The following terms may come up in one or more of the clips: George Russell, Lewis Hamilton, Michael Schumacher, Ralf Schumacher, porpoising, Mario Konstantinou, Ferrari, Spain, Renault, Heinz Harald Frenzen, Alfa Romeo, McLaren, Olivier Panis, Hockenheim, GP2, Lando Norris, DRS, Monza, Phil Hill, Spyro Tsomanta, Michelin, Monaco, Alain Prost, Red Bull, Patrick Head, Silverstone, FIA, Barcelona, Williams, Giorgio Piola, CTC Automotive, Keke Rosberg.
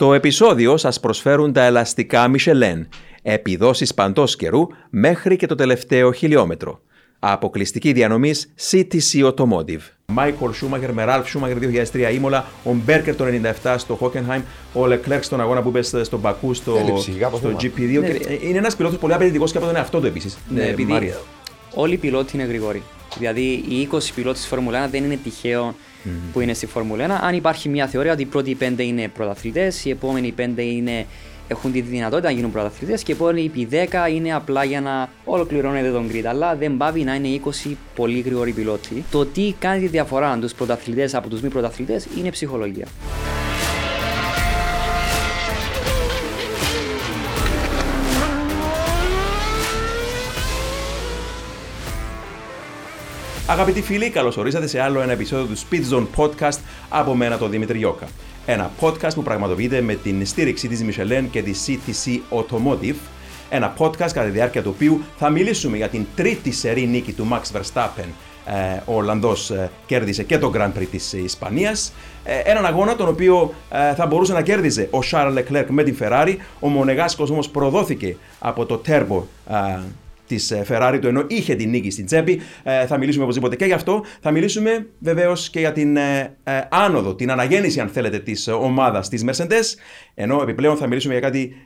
Το επεισόδιο σας προσφέρουν τα ελαστικά Michelin, επιδόσεις παντός καιρού μέχρι και το τελευταίο χιλιόμετρο. Αποκλειστική διανομής CTC Automotive. Michael Schumacher με Ralf Schumacher 2003 Ήμολα, ο Μπέρκερ το 97 στο Hockenheim, ο Leclerc στον αγώνα που είπε στο Μπακού στο GP2. Είναι ένας πιλότος πολύ απαιτητικός και από τον εαυτό του επίσης. Ναι, όλοι οι πιλότοι είναι γρήγοροι. Δηλαδή, οι 20 πιλότοι της Φόρμουλα 1 δεν είναι τυχαίο που είναι στη Φόρμουλα 1. Αν υπάρχει μια θεωρία ότι οι πρώτοι 5 είναι πρωταθλητές, οι επόμενοι 5 έχουν τη δυνατότητα να γίνουν πρωταθλητές και οι επόμενοι 10 είναι απλά για να ολοκληρώνεται τον grid. Αλλά δεν πάβει να είναι 20 πολύ γρήγοροι πιλότοι. Το τι κάνει τη διαφορά τους πρωταθλητές από τους μη πρωταθλητές είναι ψυχολογία. Αγαπητοί φίλοι, καλώς ορίσατε σε άλλο ένα επεισόδιο του Speed Zone Podcast από μένα τον Δημήτρη Γιώκα. Ένα podcast που πραγματοποιείται με την στήριξη της Michelin και της CTC Automotive. Ένα podcast κατά τη διάρκεια του οποίου θα μιλήσουμε για την τρίτη σερή νίκη του Max Verstappen. Ο Ολλανδός κέρδισε και το Grand Prix της Ισπανίας. Έναν αγώνα τον οποίο θα μπορούσε να κέρδιζε ο Charles Leclerc με την Ferrari. Ο Μονεγάσκος όμως προδόθηκε από το Turbo της Ferrari του, ενώ είχε την νίκη στην τσέπη. Θα μιλήσουμε οπωσδήποτε και γι' αυτό. Θα μιλήσουμε βεβαίως και για την άνοδο, την αναγέννηση αν θέλετε της ομάδας της Mercedes, ενώ επιπλέον θα μιλήσουμε για κάτι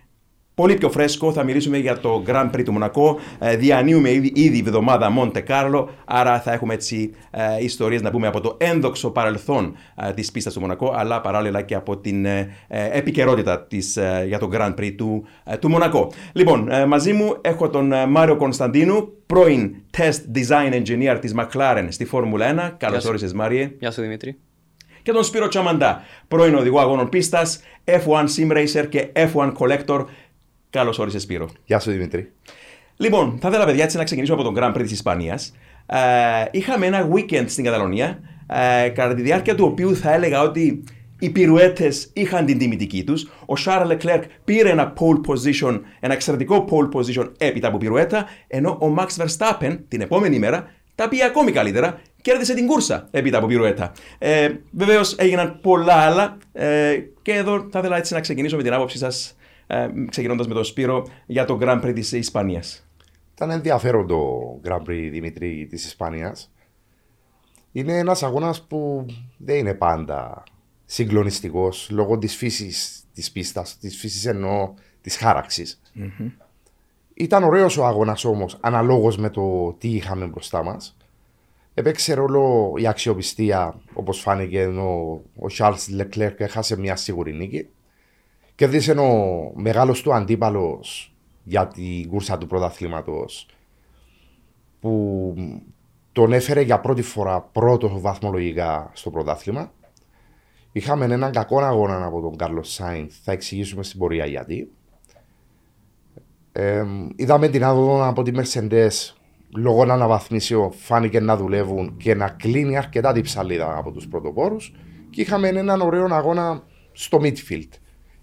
πολύ πιο φρέσκο, θα μιλήσουμε για το Grand Prix του Μονακό. Διανύουμε ήδη εβδομάδα Monte Carlo, άρα θα έχουμε έτσι ιστορίες να πούμε από το ένδοξο παρελθόν της πίστας του Μονακό, αλλά παράλληλα και από την επικαιρότητα της, για το Grand Prix του Μονακό. Λοιπόν, μαζί μου έχω τον Μάριο Konstantinou, πρώην Test Design Engineer της McLaren στη Φόρμουλα 1. Καλώς όρισες, Μάριε. Γεια σου, Δημήτρη. Και τον Spyro Tsomanta, πρώην οδηγό αγώνων πίστας, F1 Sim Racer και F1 Collector. Καλώς όρισες, Σπύρο. Γεια σου, Δημήτρη. Λοιπόν, θα ήθελα, παιδιά, έτσι να ξεκινήσουμε από τον Grand Prix της Ισπανίας. Είχαμε ένα weekend στην Καταλωνία, κατά τη διάρκεια του οποίου θα έλεγα ότι οι πυρουέτες είχαν την τιμητική τους. Ο Charles Leclerc πήρε ένα pole position, ένα εξαιρετικό pole position έπειτα από πυρουέτα, ενώ ο Max Verstappen την επόμενη μέρα τα πήγε ακόμη καλύτερα. Κέρδισε την κούρσα έπειτα από πυρουέτα. Βεβαίως έγιναν πολλά άλλα και εδώ θα ήθελα έτσι να ξεκινήσω με την άποψή σας. Ξεκινώντας με τον Σπύρο για το Grand Prix της Ισπανίας. Ήταν ενδιαφέρον το Grand Prix, Δημήτρη, της Ισπανίας. Είναι ένας αγώνας που δεν είναι πάντα συγκλονιστικός λόγω της φύσης της πίστας, της φύσης εννοώ της χάραξης. Mm-hmm. Ήταν ωραίος ο αγώνας όμως, αναλόγως με το τι είχαμε μπροστά μας. Έπαιξε ρόλο η αξιοπιστία, όπως φάνηκε, ενώ ο Charles Leclerc έχασε μια σίγουρη νίκη. Κέρδισε ο μεγάλος του αντίπαλος για την κούρσα του πρωταθλήματος, που τον έφερε για πρώτη φορά πρώτο βαθμολογικά στο πρωτάθλημα. Είχαμε έναν κακό αγώνα από τον Carlos Sainz, θα εξηγήσουμε στην πορεία γιατί. Είδαμε την άνοδο από τη Mercedes, λόγω αναβαθμίσεων φάνηκε να δουλεύουν και να κλείνει αρκετά την ψαλίδα από τους πρωτοπόρους και είχαμε έναν ωραίο αγώνα στο midfield.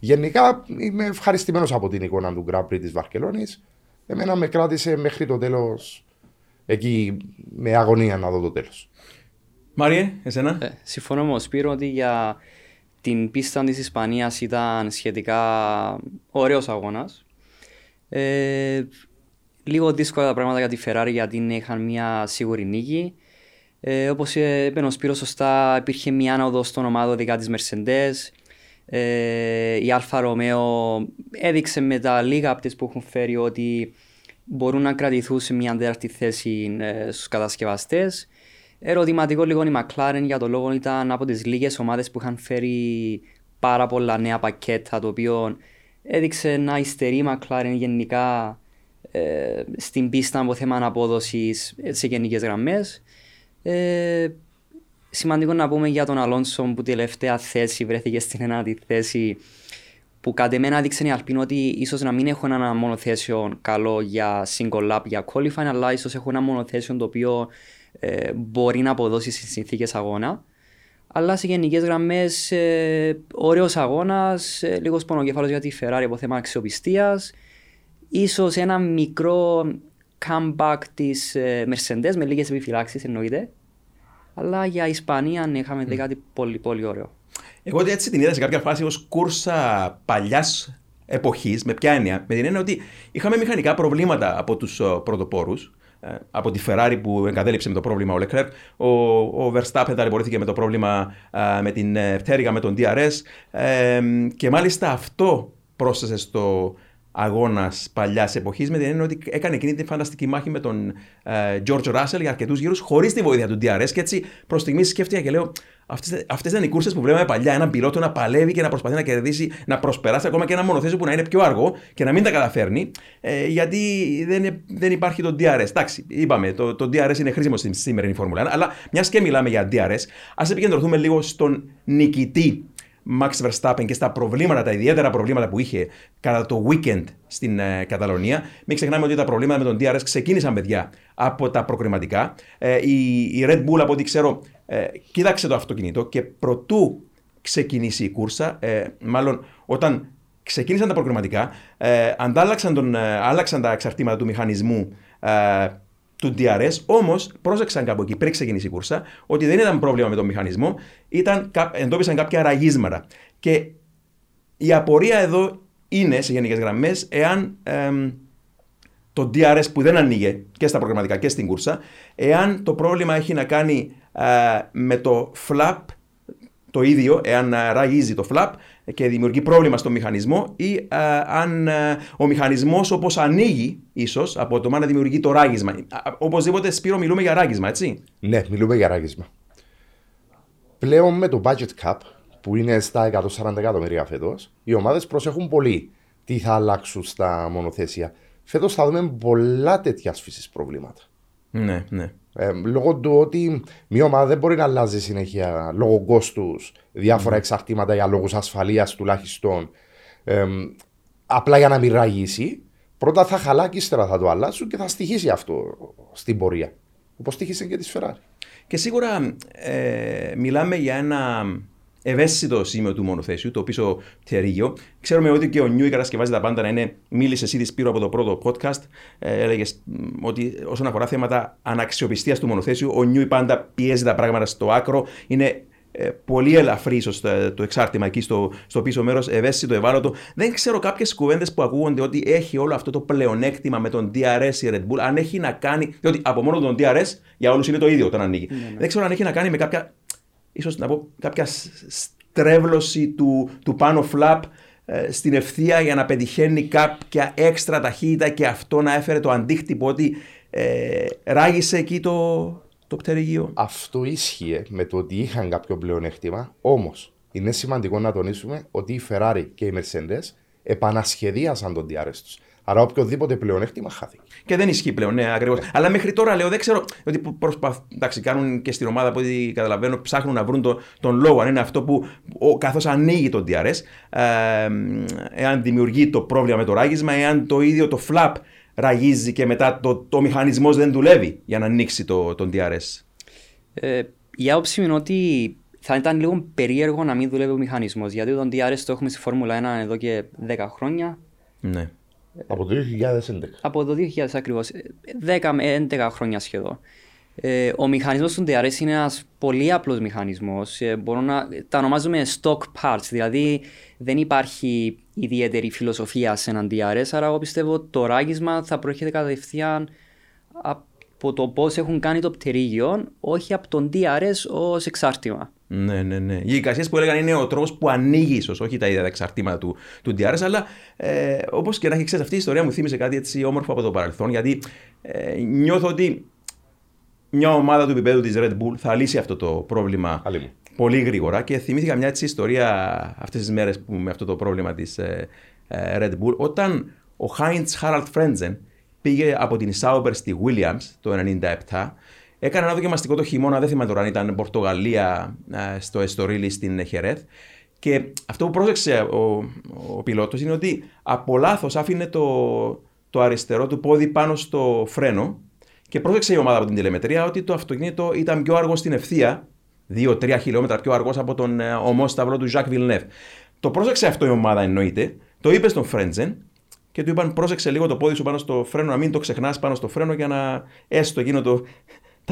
Γενικά είμαι ευχαριστημένος από την εικόνα του Grand Prix της Βαρκελώνης. Εμένα με κράτησε μέχρι το τέλος, εκεί με αγωνία να δω το τέλος. Μάριε, εσένα. Συμφωνώ με τον Σπύρο ότι για την πίστα της Ισπανίας ήταν σχετικά ωραίος αγώνας. Λίγο δύσκολα τα πράγματα για τη Ferrari γιατί είχαν μια σίγουρη νίκη. Όπως είπε ο Σπύρος σωστά, υπήρχε μια άνοδο στον ομάδα δικά της Mercedes. Η Αλφα Ρωμαίο έδειξε με τα λίγα updates που έχουν φέρει ότι μπορούν να κρατηθούν σε μια τέταρτη θέση στους κατασκευαστές. Ερωτηματικό λίγο η McLaren για το λόγο ήταν από τις λίγες ομάδες που είχαν φέρει πάρα πολλά νέα πακέτα, το οποίο έδειξε να υστερεί η McLaren γενικά στην πίστα από θέμα αναπόδοσης σε γενικές γραμμές. Σημαντικό να πούμε για τον Αλόνσο που τελευταία θέση βρέθηκε στην ένατη θέση, που κατ' εμένα έδειξε η Αλπίνο ότι ίσως να μην έχω ένα μονοθέσιο καλό για single lap, για qualifying, αλλά ίσως έχω ένα μονοθέσιο το οποίο μπορεί να αποδώσει στις συνθήκες αγώνα. Αλλά σε γενικές γραμμές, ωραίος αγώνας, λίγο πονοκέφαλος για τη Ferrari από θέμα αξιοπιστίας, ίσως ένα μικρό comeback της Mercedes με λίγες επιφυλάξεις εννοείται. Αλλά για Ισπανία είχαμε κάτι πολύ πολύ ωραίο. Εγώ έτσι την είδα σε κάποια φάση ως κούρσα παλιάς εποχής, με ποια έννοια. Με την έννοια ότι είχαμε μηχανικά προβλήματα από τους πρωτοπόρους, από τη Ferrari που εγκατέλειψε με το πρόβλημα ο Leclerc, ο Verstappen ταλαιπωρήθηκε με το πρόβλημα με την πτέρυγα, με τον DRS και μάλιστα αυτό πρόσθεσε στο αγώνα παλιάς εποχής με την έννοια ότι έκανε εκείνη την φανταστική μάχη με τον George Russell για αρκετούς γύρους χωρίς τη βοήθεια του DRS και έτσι προς στιγμής σκέφτηκα και λέω αυτές ήταν οι κούρσες που βλέπαμε παλιά, έναν πιλότο να παλεύει και να προσπαθεί να κερδίσει, να προσπεράσει ακόμα και ένα μονοθέσιο που να είναι πιο αργό και να μην τα καταφέρνει γιατί δεν υπάρχει το DRS. Εντάξει, είπαμε, το DRS είναι χρήσιμο στην σήμερινη φόρμουλα, αλλά μιας και μιλάμε για DRS, ας επικεντρωθούμε λίγο στον νικητή Max Verstappen και στα προβλήματα, τα ιδιαίτερα προβλήματα που είχε κατά το weekend στην Καταλωνία. Μην ξεχνάμε ότι τα προβλήματα με τον DRS ξεκίνησαν, παιδιά, από τα προκριματικά. Η Red Bull, από ό,τι ξέρω, κοίταξε το αυτοκίνητο και προτού ξεκινήσει η κούρσα, μάλλον όταν ξεκίνησαν τα προκριματικά, άλλαξαν τα εξαρτήματα του μηχανισμού του DRS, όμως πρόσεξαν κάπου εκεί πριν ξεκινήσει η κούρσα ότι δεν ήταν πρόβλημα με τον μηχανισμό, εντόπισαν κάποια ραγίσματα. Και η απορία εδώ είναι σε γενικές γραμμές εάν το DRS που δεν ανοίγε και στα προγραμματικά και στην κούρσα, εάν το πρόβλημα έχει να κάνει με το flap το ίδιο, εάν ραγίζει το flap και δημιουργεί πρόβλημα στο μηχανισμό ή αν ο μηχανισμός όπως ανοίγει ίσως από το μάνα δημιουργεί το ράγισμα. Οπωσδήποτε, Σπύρο, μιλούμε για ράγισμα, έτσι. Ναι, μιλούμε για ράγισμα. Πλέον με το budget cap που είναι στα 140 εκατομμύρια φέτος, οι ομάδες προσέχουν πολύ τι θα αλλάξουν στα μονοθέσια. Φέτος θα δούμε πολλά τέτοια φύσης προβλήματα. Ναι, ναι. Λόγω του ότι μια ομάδα δεν μπορεί να αλλάζει συνέχεια λόγω κόστους διάφορα εξαρτήματα για λόγους ασφαλείας τουλάχιστον απλά για να μην ραγίσει. Πρώτα θα χαλά και ύστερα θα το αλλάζουν και θα στοιχίσει αυτό στην πορεία, όπως στοιχίσε και τη Ferrari. Και σίγουρα μιλάμε για ένα ευαίσθητο σημείο του μονοθέσιου, το πίσω πτερίγιο. Ξέρουμε ότι και ο Νιούι κατασκευάζει τα πάντα να είναι. Μίλησες ήδη, Σπύρο, από το πρώτο podcast. Έλεγες ότι όσον αφορά θέματα αναξιοπιστίας του μονοθέσιου, ο Νιούι πάντα πιέζει τα πράγματα στο άκρο. Είναι πολύ ελαφρύ ίσως το εξάρτημα εκεί στο πίσω μέρος, ευαίσθητο, ευάλωτο. Δεν ξέρω κάποιες κουβέντες που ακούγονται ότι έχει όλο αυτό το πλεονέκτημα με τον DRS η Red Bull, αν έχει να κάνει. Διότι από μόνο τον DRS για όλους είναι το ίδιο όταν ανοίγει. Ναι, ναι. Δεν ξέρω αν έχει να κάνει με κάποια. Ίσως να πω κάποια στρέβλωση του πάνω φλαπ στην ευθεία για να πετυχαίνει κάποια έξτρα ταχύτητα και αυτό να έφερε το αντίκτυπο ότι ράγισε εκεί το πτερυγείο. Αυτό ίσχυε με το ότι είχαν κάποιο πλεονέκτημα, όμως είναι σημαντικό να τονίσουμε ότι οι Ferrari και οι Mercedes επανασχεδίασαν τον DRS τους. Άρα οποιοδήποτε πλεονέκτημα χάθηκε. Και δεν ισχύει πλέον, ναι, ακριβώς. Ναι. Αλλά μέχρι τώρα λέω, δεν ξέρω. Ότι εντάξει, κάνουν και στην ομάδα από ό,τι καταλαβαίνω, ψάχνουν να βρουν τον λόγο. Αν είναι αυτό που καθώς ανοίγει το DRS, εάν δημιουργεί το πρόβλημα με το ράγισμα, εάν το ίδιο το flap ραγίζει και μετά το μηχανισμός δεν δουλεύει για να ανοίξει τον DRS. Η άποψη είναι ότι θα ήταν λίγο περίεργο να μην δουλεύει ο μηχανισμός. Γιατί τον DRS το έχουμε στη Φόρμουλα 1 εδώ και 10 χρόνια. Ναι. Από το 2011. Από το 2000 ακριβώς. 10 με 11 χρόνια σχεδόν. Ο μηχανισμός του DRS είναι ένας πολύ απλός μηχανισμός. Τα ονομάζουμε stock parts, δηλαδή δεν υπάρχει ιδιαίτερη φιλοσοφία σε έναν DRS. Άρα, εγώ πιστεύω το ράγισμα θα προέρχεται κατευθείαν από το πώς έχουν κάνει το πτερίγιο, όχι από τον DRS ως εξάρτημα. Ναι, ναι, ναι. Οι εικασίες που έλεγαν είναι ο τρόπος που ανοίγει, ίσως, όχι τα ίδια τα εξαρτήματα του DRS, αλλά όπως και να έχει, ξέρεις, αυτή η ιστορία μου θύμισε κάτι έτσι όμορφο από το παρελθόν, γιατί νιώθω ότι μια ομάδα του επίπεδου της Red Bull θα λύσει αυτό το πρόβλημα πολύ γρήγορα και θυμήθηκα μια έτσι ιστορία αυτές τις μέρες που, με αυτό το πρόβλημα της Red Bull, όταν ο Heinz Harald Frenzen πήγε από την Sauber στη Williams το 1997. Έκανε ένα δοκιμαστικό το χειμώνα, δεν θυμάμαι τώρα αν ήταν Πορτογαλία, στο Εστορίλι στην Χερέθ. Και αυτό που πρόσεξε ο πιλότος είναι ότι από λάθος άφηνε το αριστερό του πόδι πάνω στο φρένο και πρόσεξε η ομάδα από την τηλεμετρία ότι το αυτοκίνητο ήταν πιο αργό στην ευθεία, 2-3 χιλιόμετρα πιο αργός από τον ομόσταυρο του Ζακ Βιλνεύ. Το πρόσεξε αυτό η ομάδα, εννοείται, το είπε στον Φρέντζεν και του είπαν: πρόσεξε λίγο το πόδι σου πάνω στο φρένο, να μην το ξεχνάς πάνω στο φρένο για να έστω εκείνο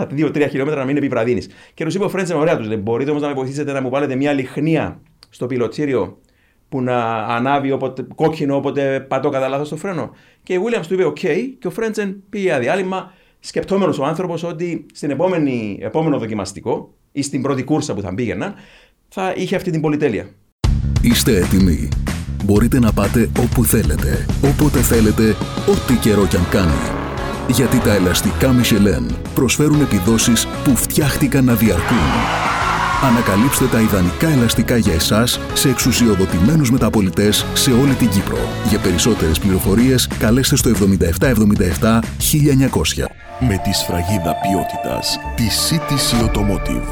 τα 2-3 χιλιόμετρα να μην επιβραδύνεις. Και του είπε ο Φρέντζεν, ωραία, του λέει: μπορείτε όμως να με βοηθήσετε να μου βάλετε μια λιχνία στο πιλοτσίριο που να ανάβει όποτε, κόκκινο, όποτε πατώ κατά λάθος στο φρένο. Και η Williams του είπε: OK, και ο Φρέντζεν πήγε αδιάλειμμα, σκεπτόμενος ο άνθρωπος ότι στην επόμενο δοκιμαστικό ή στην πρώτη κούρσα που θα πήγαιναν θα είχε αυτή την πολυτέλεια. Είστε έτοιμοι. Μπορείτε να πάτε όπου θέλετε, όποτε θέλετε, ό,τι καιρό κι αν κάνει. Γιατί τα ελαστικά Michelin προσφέρουν επιδόσεις που φτιάχτηκαν να διαρκούν. Ανακαλύψτε τα ιδανικά ελαστικά για εσάς σε εξουσιοδοτημένους μεταπωλητές σε όλη την Κύπρο. Για περισσότερες πληροφορίες καλέστε στο 7777 1900. Με τη σφραγίδα ποιότητας της CTC Automotive.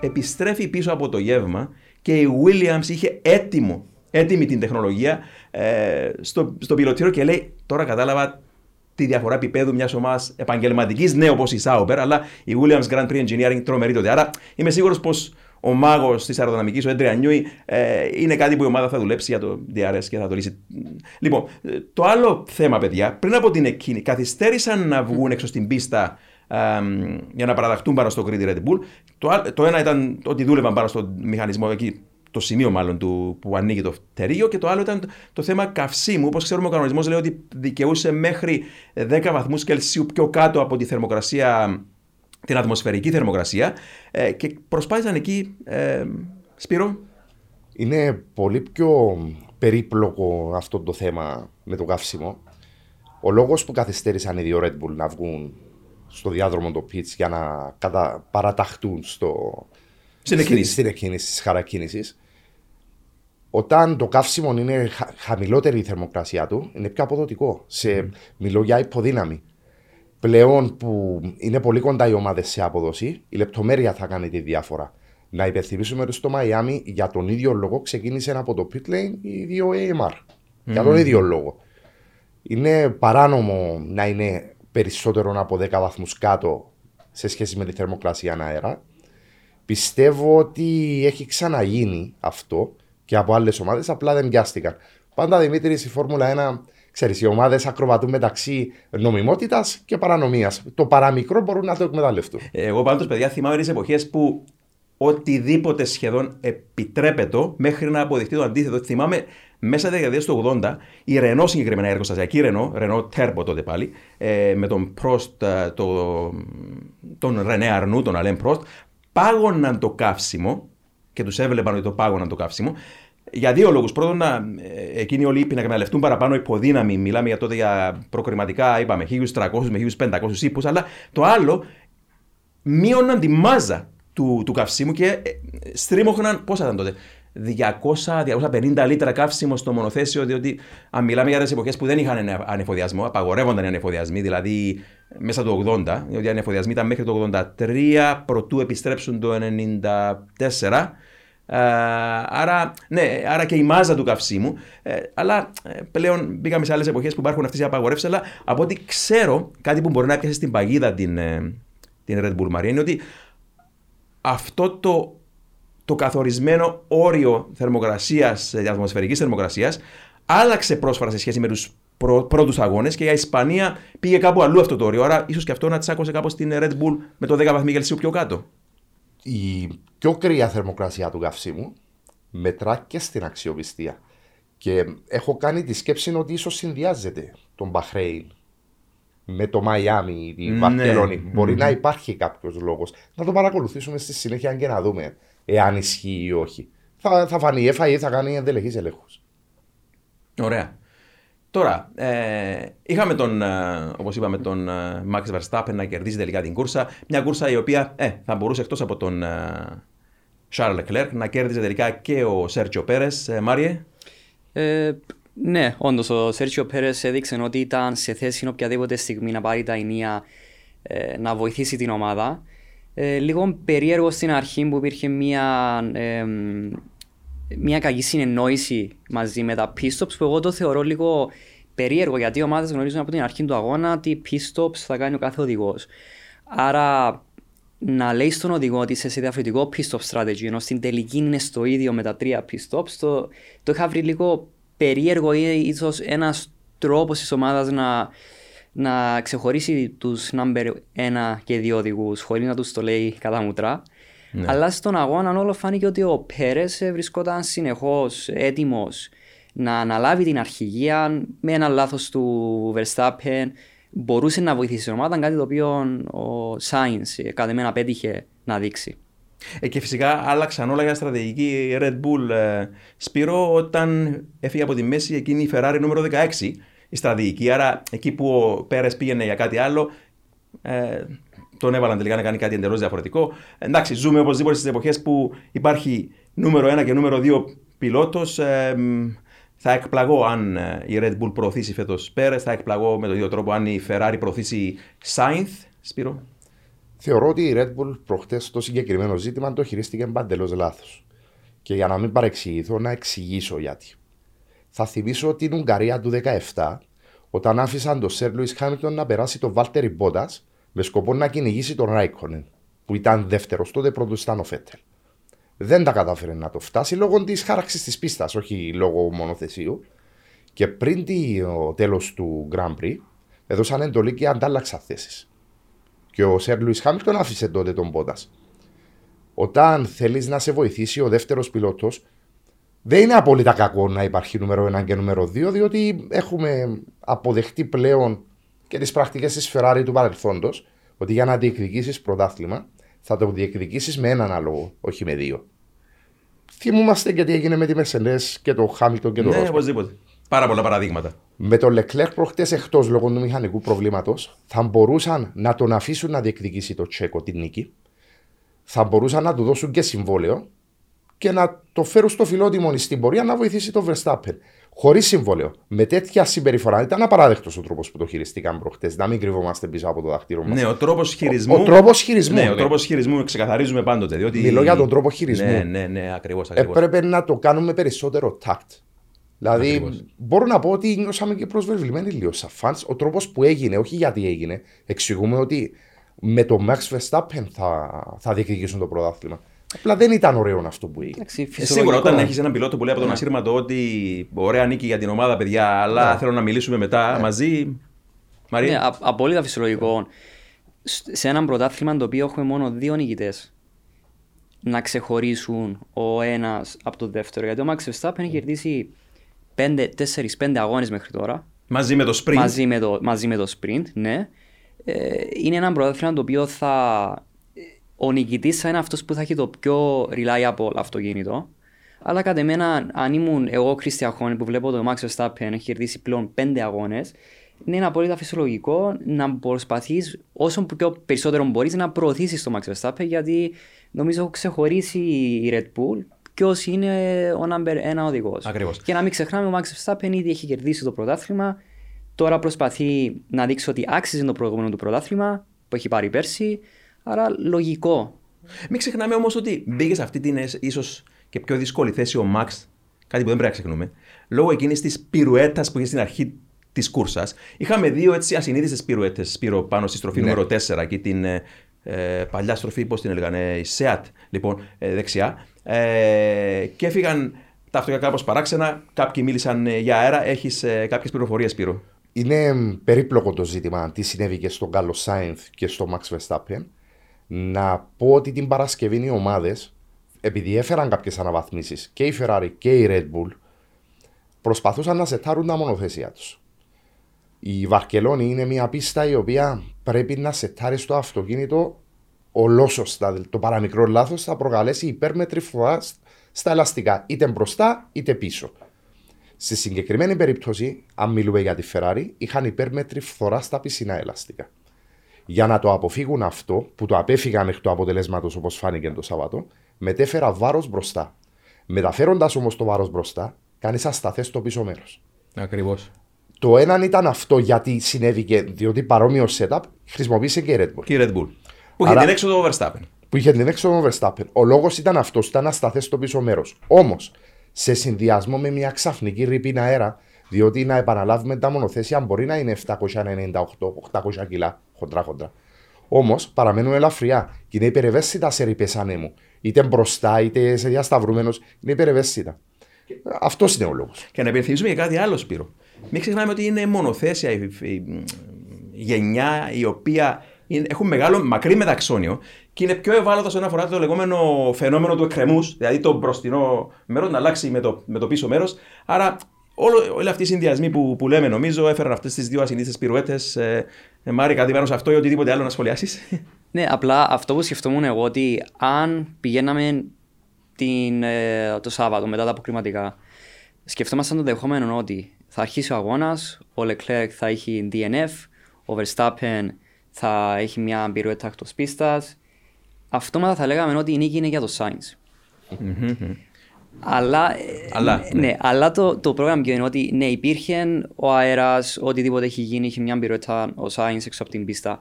Επιστρέφει πίσω από το γεύμα και η Williams είχε έτοιμη την τεχνολογία στο πιλωτήριο και λέει τώρα κατάλαβα τη διαφορά επίπεδου μιας ομάδας επαγγελματικής, ναι, όπως η Sauber, αλλά η Williams Grand Prix Engineering τρομερή τότε. Άρα είμαι σίγουρος πως ο μάγος της αεροδυναμικής, ο Adrian Newey, είναι κάτι που η ομάδα θα δουλέψει για το DRS και θα το λύσει. Λοιπόν, το άλλο θέμα, παιδιά, πριν από την εκείνη, καθυστέρησαν να βγουν έξω στην πίστα για να παραταχτούν πάνω στο grid Red Bull. Το ένα ήταν ότι δούλευαν πάνω στο μηχανισμό εκεί, το σημείο μάλλον του που ανοίγει το φτερίγιο, και το άλλο ήταν το θέμα καυσίμου. Όπως ξέρουμε, ο κανονισμός λέει ότι δικαιούσε μέχρι 10 βαθμούς Κελσίου πιο κάτω από τη θερμοκρασία, την ατμοσφαιρική θερμοκρασία, και προσπάθησαν εκεί, Σπύρο. Είναι πολύ πιο περίπλοκο αυτό το θέμα με το καύσιμο. Ο λόγος που καθυστέρησαν οι δύο Red Bull να βγουν στο διάδρομο των πιτς για να παραταχτούν στην εκκίνηση της χαρακίνησης. Όταν το καύσιμο είναι χαμηλότερη η θερμοκρασία του, είναι πιο αποδοτικό. Μιλώ για υποδύναμη. Πλέον που είναι πολύ κοντά οι ομάδες σε αποδοσή, η λεπτομέρεια θα κάνει τη διάφορα. Να υπενθυμίσουμε ότι στο Μαϊάμι για τον ίδιο λόγο ξεκίνησαν από το pit lane οι δύο AMR. Για τον ίδιο λόγο. Είναι παράνομο να είναι περισσότερο από 10 βαθμούς κάτω σε σχέση με τη θερμοκρασία αέρα. Πιστεύω ότι έχει ξαναγίνει αυτό και από άλλες ομάδες, απλά δεν πιάστηκαν. Πάντα, Δημήτρη, στη Φόρμουλα 1, ξέρεις, οι ομάδες ακροβατούν μεταξύ νομιμότητας και παρανομίας. Το παραμικρό μπορούν να το εκμεταλλευτούν. Εγώ πάντως, παιδιά, θυμάμαι τις εποχές που οτιδήποτε σχεδόν επιτρέπεται μέχρι να αποδειχτεί το αντίθετο. Θυμάμαι μέσα στα δεκαετία του 80, η Renault συγκεκριμένα, η εργοστασιακή Renault Turbo τότε πάλι, με τον Prost, τον René Arnoux, τον Alain Prost, πάγωναν το καύσιμο και τους έβλεπαν ότι το πάγωναν το καύσιμο για δύο λόγους. Πρώτον, εκείνοι όλοι να εκμεταλλευτούν παραπάνω υποδύναμη. Μιλάμε για τότε για προκριματικά, είπαμε 1300 με 1500 ύπους, αλλά το άλλο, μείωναν τη μάζα του καυσίμου και στρίμωχναν, πόσα ήταν τότε, 200-250 λίτρα καύσιμο στο μονοθέσιο, διότι αν μιλάμε για τις εποχές που δεν είχαν ανεφοδιασμό, απαγορεύονταν οι ανεφοδιασμοί, δηλαδή μέσα του 80, διότι οι ανεφοδιασμοί ήταν μέχρι το 83, προτού επιστρέψουν το 94. Άρα και η μάζα του καυσίμου. Αλλά πλέον μπήκαμε σε άλλες εποχές που υπάρχουν αυτές οι απαγορεύσεις. Αλλά από ό,τι ξέρω, κάτι που μπορεί να πιάσει στην παγίδα την Red Bull Maria είναι ότι αυτό το καθορισμένο όριο θερμοκρασίας, ατμοσφαιρικής θερμοκρασίας, άλλαξε πρόσφατα σε σχέση με τους πρώτους αγώνες και η Ισπανία πήγε κάπου αλλού αυτό το όριο. Άρα, ίσως και αυτό να τσάκωσε κάπως την Red Bull με το 10 βαθμοί Κελσίου πιο κάτω. Η πιο κρύα θερμοκρασία του καυσίμου μετρά και στην αξιοπιστία. Και έχω κάνει τη σκέψη ότι ίσως συνδυάζεται τον Μπαχρέιν με το Μαϊάμι ή τη Βαρκελόνη. Ναι. Μπορεί να υπάρχει κάποιος λόγος. Να το παρακολουθήσουμε στη συνέχεια και να δούμε εάν ισχύει ή όχι. Θα φανεί η FIA, θα κάνει εντελεχείς ελέγχους. Ωραία. Τώρα, είχαμε όπως είπαμε, τον Max Verstappen να κερδίσει τελικά την κούρσα. Μια κούρσα η οποία θα μπορούσε εκτός από τον Charles Leclerc να κέρδιζε τελικά και ο Sergio Perez. Μάριε. Ναι, όντως ο Sergio Perez έδειξε ότι ήταν σε θέση οποιαδήποτε στιγμή να πάρει τα ενία, να βοηθήσει την ομάδα. Λίγο περίεργο στην αρχή που υπήρχε μια κακή συνεννόηση μαζί με τα pit-stops, που εγώ το θεωρώ λίγο περίεργο γιατί οι ομάδες γνωρίζουν από την αρχή του αγώνα τι pit-stops θα κάνει ο κάθε οδηγός. Άρα να λέει στον οδηγό ότι είσαι σε διαφορετικό pit-stop strategy ενώ στην τελική είναι στο ίδιο με τα τρία pit-stops, το είχα βρει λίγο περίεργο ή ίσως ένας τρόπος της ομάδας να να ξεχωρίσει τους number 1 και 2 οδηγούς χωρίς να τους το λέει κατά μουτρά. Ναι. Αλλά στον αγώνα όλο φάνηκε ότι ο Πέρες βρισκόταν συνεχώς έτοιμος να αναλάβει την αρχηγία. Με ένα λάθος του Verstappen μπορούσε να βοηθήσει την ομάδα, κάτι το οποίο ο Sainz κατά μένα πέτυχε να δείξει. Και φυσικά άλλαξαν όλα για στρατηγική Red Bull, Σπύρο, όταν έφυγε από τη μέση εκείνη η Ferrari νούμερο 16 η στρατηγική. Άρα εκεί που ο Πέρες πήγαινε για κάτι άλλο, τον έβαλαν τελικά να κάνει κάτι εντελώς διαφορετικό. Εντάξει, ζούμε οπωσδήποτε στις εποχές που υπάρχει νούμερο 1 και νούμερο 2 πιλότος. Θα εκπλαγώ αν η Red Bull προωθήσει φέτος Πέρες, θα εκπλαγώ με τον ίδιο τρόπο αν η Ferrari προωθήσει Sainz, Σπύρο. Θεωρώ ότι η Red Bull προχτές το συγκεκριμένο ζήτημα το χειρίστηκε παντελώς λάθος. Και για να μην παρεξηγηθώ, να εξηγήσω γιατί. Θα θυμίσω την Ουγγαρία του 2017, όταν άφησαν τον Σερ Λούις Χάμιλτον να περάσει τον Βάλτερι Μπότας με σκοπό να κυνηγήσει τον Ράικονεν, που ήταν δεύτερος, τότε πρώτος ήταν ο Φέτελ. Δεν τα κατάφερε να το φτάσει λόγω της χάραξης της πίστας, όχι λόγω μονοθεσίου. Και πριν το τέλος του Grand Prix, έδωσαν εντολή και αντάλλαξαν θέσεις. Και ο Σερ Λούις Χάμιλτον άφησε τότε τον Μπότας. Όταν θέλεις να σε βοηθήσει ο δεύτερος πιλότος, δεν είναι απόλυτα κακό να υπάρχει νούμερο 1 και νούμερο 2, διότι έχουμε αποδεχτεί πλέον και τις πρακτικές της Ferrari του παρελθόντος ότι για να διεκδικήσεις πρωτάθλημα θα το διεκδικήσεις με έναν άλογο, όχι με δύο. Θυμούμαστε και τι έγινε με τη Mercedes και το Hamilton και το Russell. Ναι, οπωσδήποτε. Πάρα πολλά παραδείγματα. Με τον Leclerc προχτές εκτός λόγω του μηχανικού προβλήματος, θα μπορούσαν να τον αφήσουν να διεκδικήσει το Τσέκο την νίκη, θα μπορούσαν να του δώσουν και συμβόλαιο και να το φέρουν στο φιλότιμο στην πορεία να βοηθήσει τον Verstappen. Χωρίς συμβόλαιο. Με τέτοια συμπεριφορά ήταν απαράδεκτος ο τρόπος που το χειριστήκαν προχτές. Να μην κρυβόμαστε πίσω από το δάχτυλο μας. Ναι, ο τρόπος χειρισμού. Ναι, ο τρόπος χειρισμού ξεκαθαρίζουμε πάντοτε. Διότι... Μιλώ για τον τρόπο χειρισμού. Ναι, ακριβώς. Έπρεπε να το κάνουμε περισσότερο tact. Δηλαδή, ακριβώς. Μπορώ να πω ότι νιώσαμε και προσβεβλημένοι λίγο σαν φανς. Ο τρόπος που έγινε, όχι γιατί έγινε. Εξηγούμε ότι με τον Max Verstappen θα διεκδικήσουν το πρωτάθλημα. Απλά δεν ήταν ωραίο αυτό που έγινε. Σίγουρα όταν έχεις έναν πιλότο που λέει από τον ασύρματο ότι ωραία νίκη για την ομάδα, παιδιά, αλλά θέλω να μιλήσουμε μετά μαζί. Μαρία. Ναι, απόλυτα φυσιολογικό. Σε έναν πρωτάθλημα το οποίο έχουμε μόνο δύο νικητές να ξεχωρίσουν ο ένας από τον δεύτερο. Γιατί ο Max Verstappen έχει κερδίσει 4-5 αγώνες μέχρι τώρα. Μαζί με το sprint. Ναι. Είναι ένα πρωτάθλημα το οποίο θα. Ο νικητής θα είναι αυτός που θα έχει το πιο reliable αυτοκίνητο. Αλλά κατά μένα, αν ήμουν εγώ Χριστιανών που βλέπω το Max Verstappen έχει κερδίσει πλέον 5 αγώνες, είναι απόλυτα φυσιολογικό να προσπαθείς όσο πιο περισσότερο μπορείς να προωθήσεις το Max Verstappen, γιατί νομίζω έχω ξεχωρίσει η Red Bull ποιος είναι ο number 1 οδηγός. Ακριβώς. Και να μην ξεχνάμε, ο Max Verstappen ήδη έχει κερδίσει το πρωτάθλημα. Τώρα προσπαθεί να δείξει ότι άξιζε το προηγούμενο του πρωτάθλημα που έχει πάρει πέρσι. Άρα λογικό. Μην ξεχνάμε όμως ότι μπήκε σε αυτή την ίσως και πιο δύσκολη θέση ο Μαξ, κάτι που δεν πρέπει να ξεχνούμε, λόγω εκείνης της πυρουέτας που είχε στην αρχή της κούρσας. Είχαμε δύο έτσι ασυνήθιστες πυρουέτες, Σπύρο, πάνω στη στροφή νούμερο 4 και την παλιά στροφή, πώς την έλεγανε, η ΣΕΑΤ, λοιπόν, δεξιά. Και έφυγαν τα αυτοκίνητα κάπως παράξενα, κάποιοι μίλησαν για αέρα. Έχεις κάποιες πληροφορίες, Σπύρο? Είναι περίπλοκο το ζήτημα τι συνέβη και στον Carlos Sainz και στον Max Verstappen. Να πω ότι την Παρασκευή οι ομάδες, επειδή έφεραν κάποιες αναβαθμίσεις και η Ferrari και η Red Bull, προσπαθούσαν να σετάρουν τα μονοθέσια τους. Η Βαρκελόνη είναι μια πίστα η οποία πρέπει να σετάρει το αυτοκίνητο ολόσωστα. Το παραμικρό λάθος θα προκαλέσει υπέρμετρη φορά στα ελαστικά, είτε μπροστά είτε πίσω. Στη συγκεκριμένη περίπτωση, αν μιλούμε για τη Ferrari, είχαν υπέρμετρη φθορά στα πισινά ελαστικά. Για να το αποφύγουν αυτό, που το απέφυγαν εκ του αποτελέσματος όπως φάνηκε το Σάββατο, μετέφερα βάρος μπροστά. Μεταφέροντας όμως το βάρος μπροστά, κάνεις ασταθές στο πίσω μέρος. Ακριβώς. Το έναν ήταν αυτό γιατί συνέβηκε, διότι παρόμοιο setup χρησιμοποίησε και η Red Bull. Και η Red Bull. Που είχε την έξοδο Verstappen. Ο λόγος ήταν αυτός, ήταν ασταθές στο πίσω μέρος. Όμως, σε συνδυασμό με μια ξαφνική ρηπίνα αέρα, διότι να επαναλάβουμε τα μονοθέσια μπορεί να είναι 798-800 κιλά, χοντρά-χοντρά. Όμως παραμένουν ελαφριά και είναι υπερευαίσθητα σε ρηπές ανέμου. Είτε μπροστά είτε σε διασταυρούμενος, είναι υπερευαίσθητα. Και... αυτός είναι ο λόγος. Και να υπενθυμίσουμε και κάτι άλλο, Σπύρο. Μην ξεχνάμε ότι είναι μονοθέσια η γενιά η οποία έχουν μεγάλο, μακρύ μεταξόνιο και είναι πιο ευάλωτο όσον αφορά το λεγόμενο φαινόμενο του εκκρεμούς, δηλαδή το μπροστινό μέρος να αλλάξει με το πίσω μέρος. Άρα, όλοι αυτοί οι συνδυασμοί που λέμε, νομίζω, έφεραν αυτές τις δύο ασυνήθιστες πιρουέτες. Μάρη, κάτι πάνω σε αυτό ή οτιδήποτε άλλο να σχολιάσεις. Ναι, απλά αυτό που σκεφτόμουν εγώ ότι αν πηγαίναμε το Σάββατο μετά τα αποκριματικά, σκεφτόμασταν το δεχόμενο ότι θα αρχίσει ο αγώνας, ο Leclerc θα έχει DNF, ο Verstappen θα έχει μια πιρουέτα εκτός πίστας. Αυτόματα θα λέγαμε ότι η νίκη είναι για το Sainz. Αλλά το πρόγραμμα είναι ότι ναι, υπήρχε ο αέρας, οτιδήποτε έχει γίνει, είχε μια πιρουέτα ο Sainz έξω από την πίστα.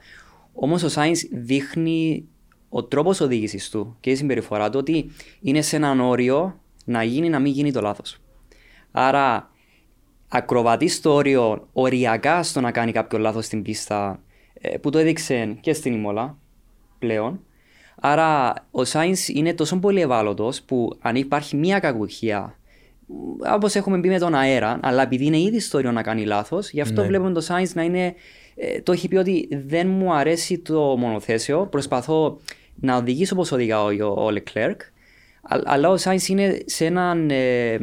Όμως ο Sainz δείχνει ο τρόπος οδήγησης του και η συμπεριφορά του ότι είναι σε έναν όριο να γίνει να μην γίνει το λάθος. Άρα ακροβατεί στο όριο οριακά στο να κάνει κάποιο λάθος στην πίστα, που το έδειξε και στην Ιμόλα πλέον. Άρα ο Sainz είναι τόσο πολύ ευάλωτος που αν υπάρχει μία κακουχία, όπως έχουμε πει με τον αέρα, αλλά επειδή είναι ήδη στο όριο να κάνει λάθος, γι' αυτό βλέπουμε το Sainz να είναι. Το έχει πει ότι δεν μου αρέσει το μονοθέσιο, προσπαθώ να οδηγήσω όπως οδηγά ο Leclerc, αλλά ο Sainz είναι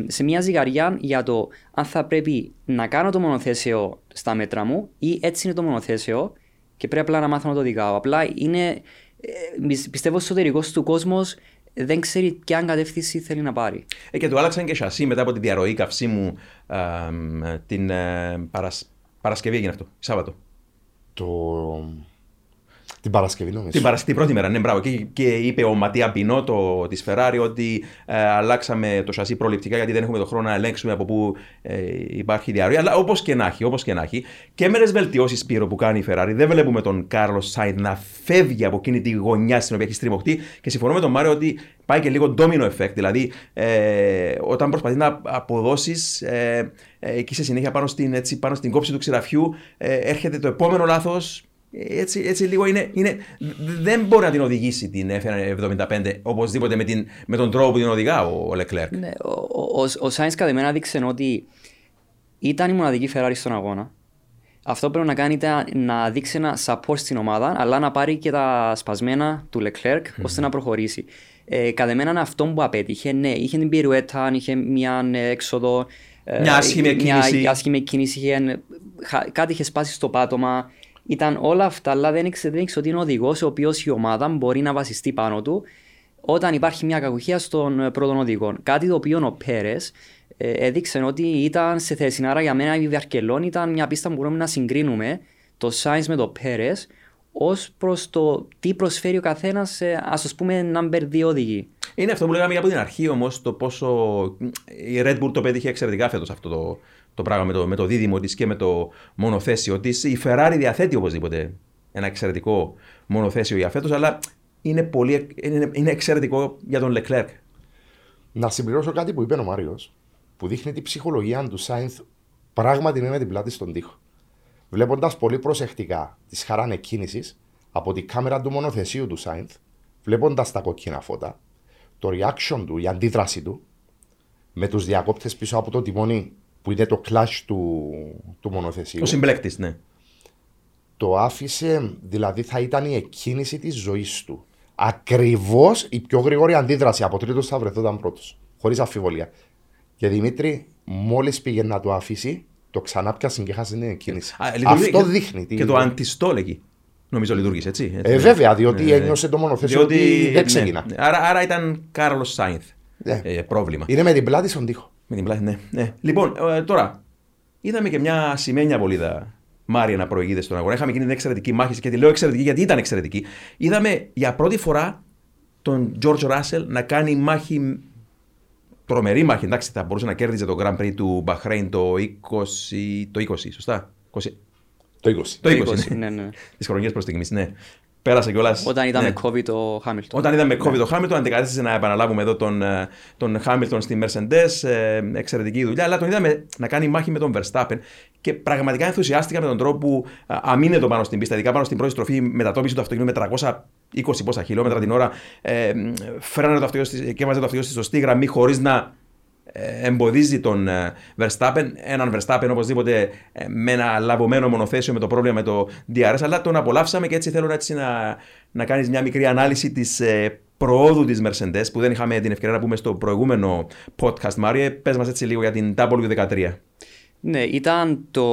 σε μια ζυγαριά για το αν θα πρέπει να κάνω το μονοθέσιο στα μέτρα μου ή έτσι είναι το μονοθέσιο και πρέπει απλά να μάθω να το οδηγάω. Απλά είναι, πιστεύω ο εσωτερικός του κόσμος δεν ξέρει ποια κατεύθυνση θέλει να πάρει. Και του άλλαξαν και σασί μετά από τη διαρροή καυσίμου την Παρασκευή έγινε αυτό, Σάββατο. Την Παρασκευή, νομίζω. Την πρώτη μέρα, ναι, μπράβο. Και είπε ο Ματία Πινότο τη Ferrari ότι αλλάξαμε το σασί προληπτικά γιατί δεν έχουμε τον χρόνο να ελέγξουμε από πού υπάρχει διαρροή. Αλλά όπως και να έχει, και μέρες βελτιώσεις πήρε που κάνει η Ferrari. Δεν βλέπουμε τον Κάρλος Sainz να φεύγει από εκείνη τη γωνιά στην οποία έχει στριμωχτεί. Και συμφωνώ με τον Μάριο ότι πάει και λίγο domino effect. Δηλαδή, όταν προσπαθεί να αποδώσει και σε συνέχεια πάνω στην κόψη του ξηραφιού, έρχεται το επόμενο λάθος. Έτσι λίγο είναι. Δεν μπορεί να την οδηγήσει την F175 οπωσδήποτε με τον τρόπο που την οδηγά ο Leclerc. Ναι, ο Sainz κατά μένα δείξε ότι ήταν η μοναδική Ferrari στον αγώνα. Αυτό που πρέπει να κάνει ήταν να δείξει ένα support στην ομάδα, αλλά να πάρει και τα σπασμένα του Leclerc ώστε να προχωρήσει. Κατά μένα αυτό που απέτυχε, ναι, είχε την πιρουέτα, είχε μια έξοδο. Μια άσχημη κίνηση. Κάτι είχε σπάσει στο πάτωμα. Ήταν όλα αυτά, αλλά δεν ήξερε ότι είναι ο οδηγός ο οποίος η ομάδα μπορεί να βασιστεί πάνω του όταν υπάρχει μια κακουχία στον πρώτο οδηγό. Κάτι το οποίο ο Πέρες έδειξε ότι ήταν σε θέση. Άρα για μένα η Βαρκελόνη ήταν μια πίστα που μπορούμε να συγκρίνουμε το Sainz με το Πέρες ως προς το τι προσφέρει ο καθένας, ας πούμε, number 2 οδηγή. Είναι αυτό που λέγαμε από την αρχή όμως, το πόσο η Red Bull το πέτυχε εξαιρετικά φέτος αυτό το πράγμα με το δίδυμο της και με το μονοθέσιο της. Η Ferrari διαθέτει οπωσδήποτε ένα εξαιρετικό μονοθέσιο για φέτος, αλλά είναι εξαιρετικό για τον Leclerc. Να συμπληρώσω κάτι που είπε ο Μάριος, που δείχνει την ψυχολογία του Sainz πράγματι είναι με την πλάτη στον τοίχο. Βλέποντας πολύ προσεκτικά τη χαρά ανεκκίνησης από τη κάμερα του μονοθεσίου του Sainz, βλέποντας τα κόκκινα φώτα, το reaction του, η αντίδραση του, με τους διακόπτες πίσω από το τιμόνι που είναι το clash του μονοθεσίου. Ο συμπλέκτης, ναι. Το άφησε, δηλαδή θα ήταν η εκκίνηση της ζωής του. Ακριβώς η πιο γρήγορη αντίδραση. Από τρίτος θα βρεθόταν πρώτος, χωρίς αμφιβολία. Και Δημήτρη, μόλις πήγε να το αφήσει, το ξανάπιασε και χάσε την εκκίνηση. Αυτό δείχνει. Και το αντιστόλεγγι. Νομίζω λειτουργήσε έτσι. Βέβαια, διότι ένιωσε το μονοθέσιο ότι δεν ξεκινά. Άρα ήταν Κάρλος Sainz πρόβλημα. Είναι με την πλάτη στον τοίχο. Με την πλάτη, ναι. Λοιπόν, τώρα είδαμε και μια σημαίνια βολίδα Μάρια να προηγείται στον αγώνα. Είχαμε εκείνη την εξαιρετική μάχη και τη λέω εξαιρετική γιατί ήταν εξαιρετική. Είδαμε για πρώτη φορά τον George Russell να κάνει μάχη. Τρομερή μάχη, εντάξει, θα μπορούσε να κέρδιζε το Grand Prix του Μπαχρέιν το 20, σωστά. 20. Το 20, ναι. Τις χρονιές προς στιγμής, ναι. Πέρασε κιόλας. Όταν ήταν με COVID το Hamilton. Όταν ήταν με COVID το Hamilton, αντεκατέστησε να επαναλάβουμε εδώ τον Hamilton στη Mercedes. Εξαιρετική δουλειά. Αλλά τον είδαμε να κάνει μάχη με τον Verstappen και πραγματικά ενθουσιάστηκα με τον τρόπο που αμήνεται πάνω στην πίστα, ειδικά πάνω στην πρώτη στροφή, μετατόπιση του αυτοκινήτου με 320 πόσα χιλιόμετρα την ώρα. Φέρανε το αυτοκίνητο και έβαζε το αυτοκίνητο στη σωστή γραμμή χωρίς να εμποδίζει τον Verstappen. Έναν Verstappen οπωσδήποτε με ένα λαβωμένο μονοθέσιο με το πρόβλημα με το DRS, αλλά τον απολαύσαμε και έτσι θέλω έτσι να κάνεις μια μικρή ανάλυση της προόδου της Mercedes που δεν είχαμε την ευκαιρία να πούμε στο προηγούμενο podcast. Μάριε, πες μας έτσι λίγο για την W13. Ναι, ήταν το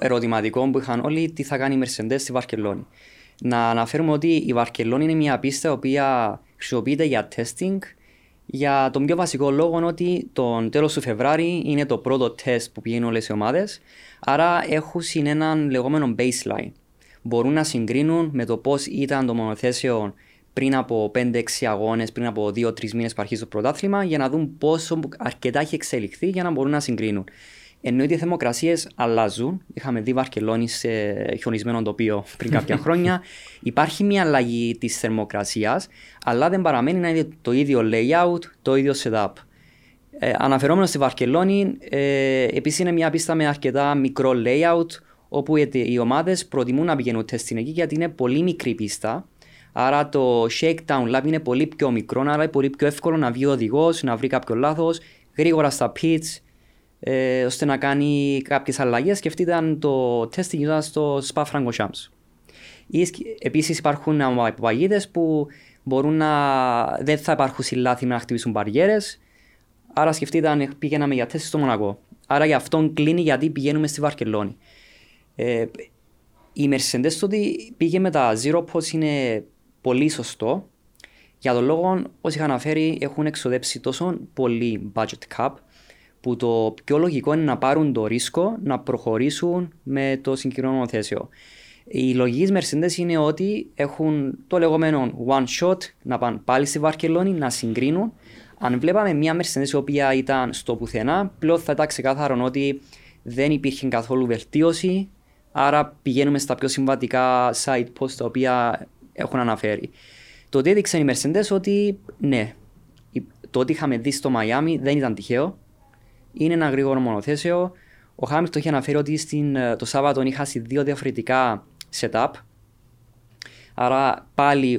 ερωτηματικό που είχαν όλοι τι θα κάνει η Mercedes στη Βαρκελόνη. Να αναφέρουμε ότι η Βαρκελόνη είναι μια πίστα η οποία χρησιμοποιείται για testing για τον πιο βασικό λόγο ότι τον τέλος του Φεβράρι είναι το πρώτο τεστ που πηγαίνουν όλες οι ομάδες, άρα έχουν έναν λεγόμενο baseline. Μπορούν να συγκρίνουν με το πώς ήταν το μονοθέσιο πριν από 5-6 αγώνες, πριν από 2-3 μήνες που αρχίζει το πρωτάθλημα, για να δουν πόσο αρκετά έχει εξελιχθεί για να μπορούν να συγκρίνουν. Εννοείται οι θερμοκρασίες αλλάζουν. Είχαμε δει Βαρκελόνη σε χιονισμένο τοπίο πριν κάποια χρόνια. Υπάρχει μια αλλαγή της θερμοκρασίας, αλλά δεν παραμένει να είναι το ίδιο layout, το ίδιο setup. Αναφερόμενο στη Βαρκελόνη, επίσης είναι μια πίστα με αρκετά μικρό layout, όπου οι ομάδες προτιμούν να πηγαίνουν τεστ εκεί γιατί είναι πολύ μικρή πίστα. Άρα το shakedown lap είναι πολύ πιο μικρό, άρα είναι πολύ πιο εύκολο να βγει ο οδηγός, να βρει κάποιο λάθος γρήγορα στα pits, ώστε να κάνει κάποιες αλλαγές. Και αυτή ήταν το τεστ γινόταν στο Spa-Francorchamps. Επίσης υπάρχουν αποπαγίδες που μπορούν να δεν θα υπάρχουν συλλάθη να χτυπήσουν μπαριέρες. Άρα σκεφτείτε πήγαιναμε για τεστ στο Μονακό. Άρα γι' αυτόν κλείνει γιατί πηγαίνουμε στη Βαρκελόνη. Η Mercedes τότε πήγε με τα zero pods, είναι πολύ σωστό. Για τον λόγο όσοι είχα αναφέρει έχουν εξοδέψει τόσο πολύ budget cap που το πιο λογικό είναι να πάρουν το ρίσκο να προχωρήσουν με το συγκεκριμένο θέσιο. Η λογική της Mercedes είναι ότι έχουν το λεγόμενο one shot, να πάνε πάλι στη Βαρκελόνη, να συγκρίνουν. Αν βλέπαμε μια Mercedes η οποία ήταν στο πουθενά, πλέον θα ήταν ξεκάθαρο ότι δεν υπήρχε καθόλου βελτίωση, άρα πηγαίνουμε στα πιο συμβατικά side posts τα οποία έχουν αναφέρει. Το ότι έδειξαν οι Mercedes ότι ναι, το ότι είχαμε δει στο Μαϊάμι δεν ήταν τυχαίο. Είναι ένα γρήγορο μονοθέσιο. Ο Χάμιλτον το είχε αναφέρει ότι το Σάββατο είχα δύο διαφορετικά setup. Άρα πάλι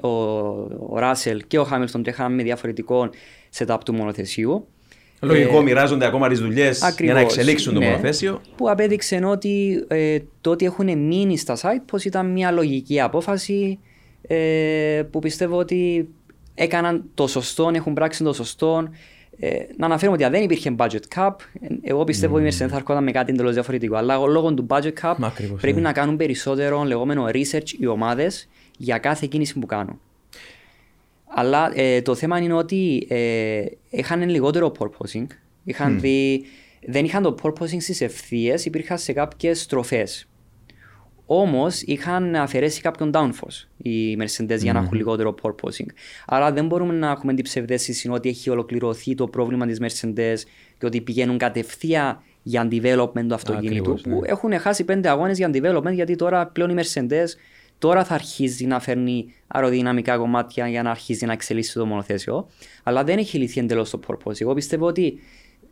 ο Ράσελ και ο Χάμιλτον τρέχαν με διαφορετικό setup του μονοθεσίου. Λογικό, μοιράζονται ακόμα τις δουλειές για να εξελίξουν το μονοθέσιο. Που απέδειξε ότι το ότι έχουν μείνει στα site πως ήταν μια λογική απόφαση που πιστεύω ότι έκαναν το σωστό, έχουν πράξει το σωστό. Να αναφέρουμε ότι αν δεν υπήρχε budget cap, εγώ πιστεύω ότι η Mercedes θα έρχονταν με κάτι εντελώς διαφορετικό. Αλλά λόγω του budget cap πρέπει να κάνουν περισσότερο λεγόμενο research οι ομάδες για κάθε κίνηση που κάνουν. Αλλά το θέμα είναι ότι είχαν λιγότερο porpoising. Δεν είχαν το porpoising στις ευθείες, υπήρχαν σε κάποιες στροφές. Όμως είχαν αφαιρέσει κάποιον downforce οι Mercedes για να έχουν λιγότερο porpoising. Άρα δεν μπορούμε να έχουμε την ψευδέστηση ότι έχει ολοκληρωθεί το πρόβλημα της Mercedes και ότι πηγαίνουν κατευθείαν για development του αυτοκίνητου. Που έχουν χάσει 5 αγώνες για development, γιατί τώρα πλέον οι Mercedes τώρα θα αρχίζει να φέρνει αεροδυναμικά κομμάτια για να αρχίζει να εξελίσσει το μονοθέσιο. Αλλά δεν έχει λυθεί εντελώς το porpoising. Εγώ πιστεύω ότι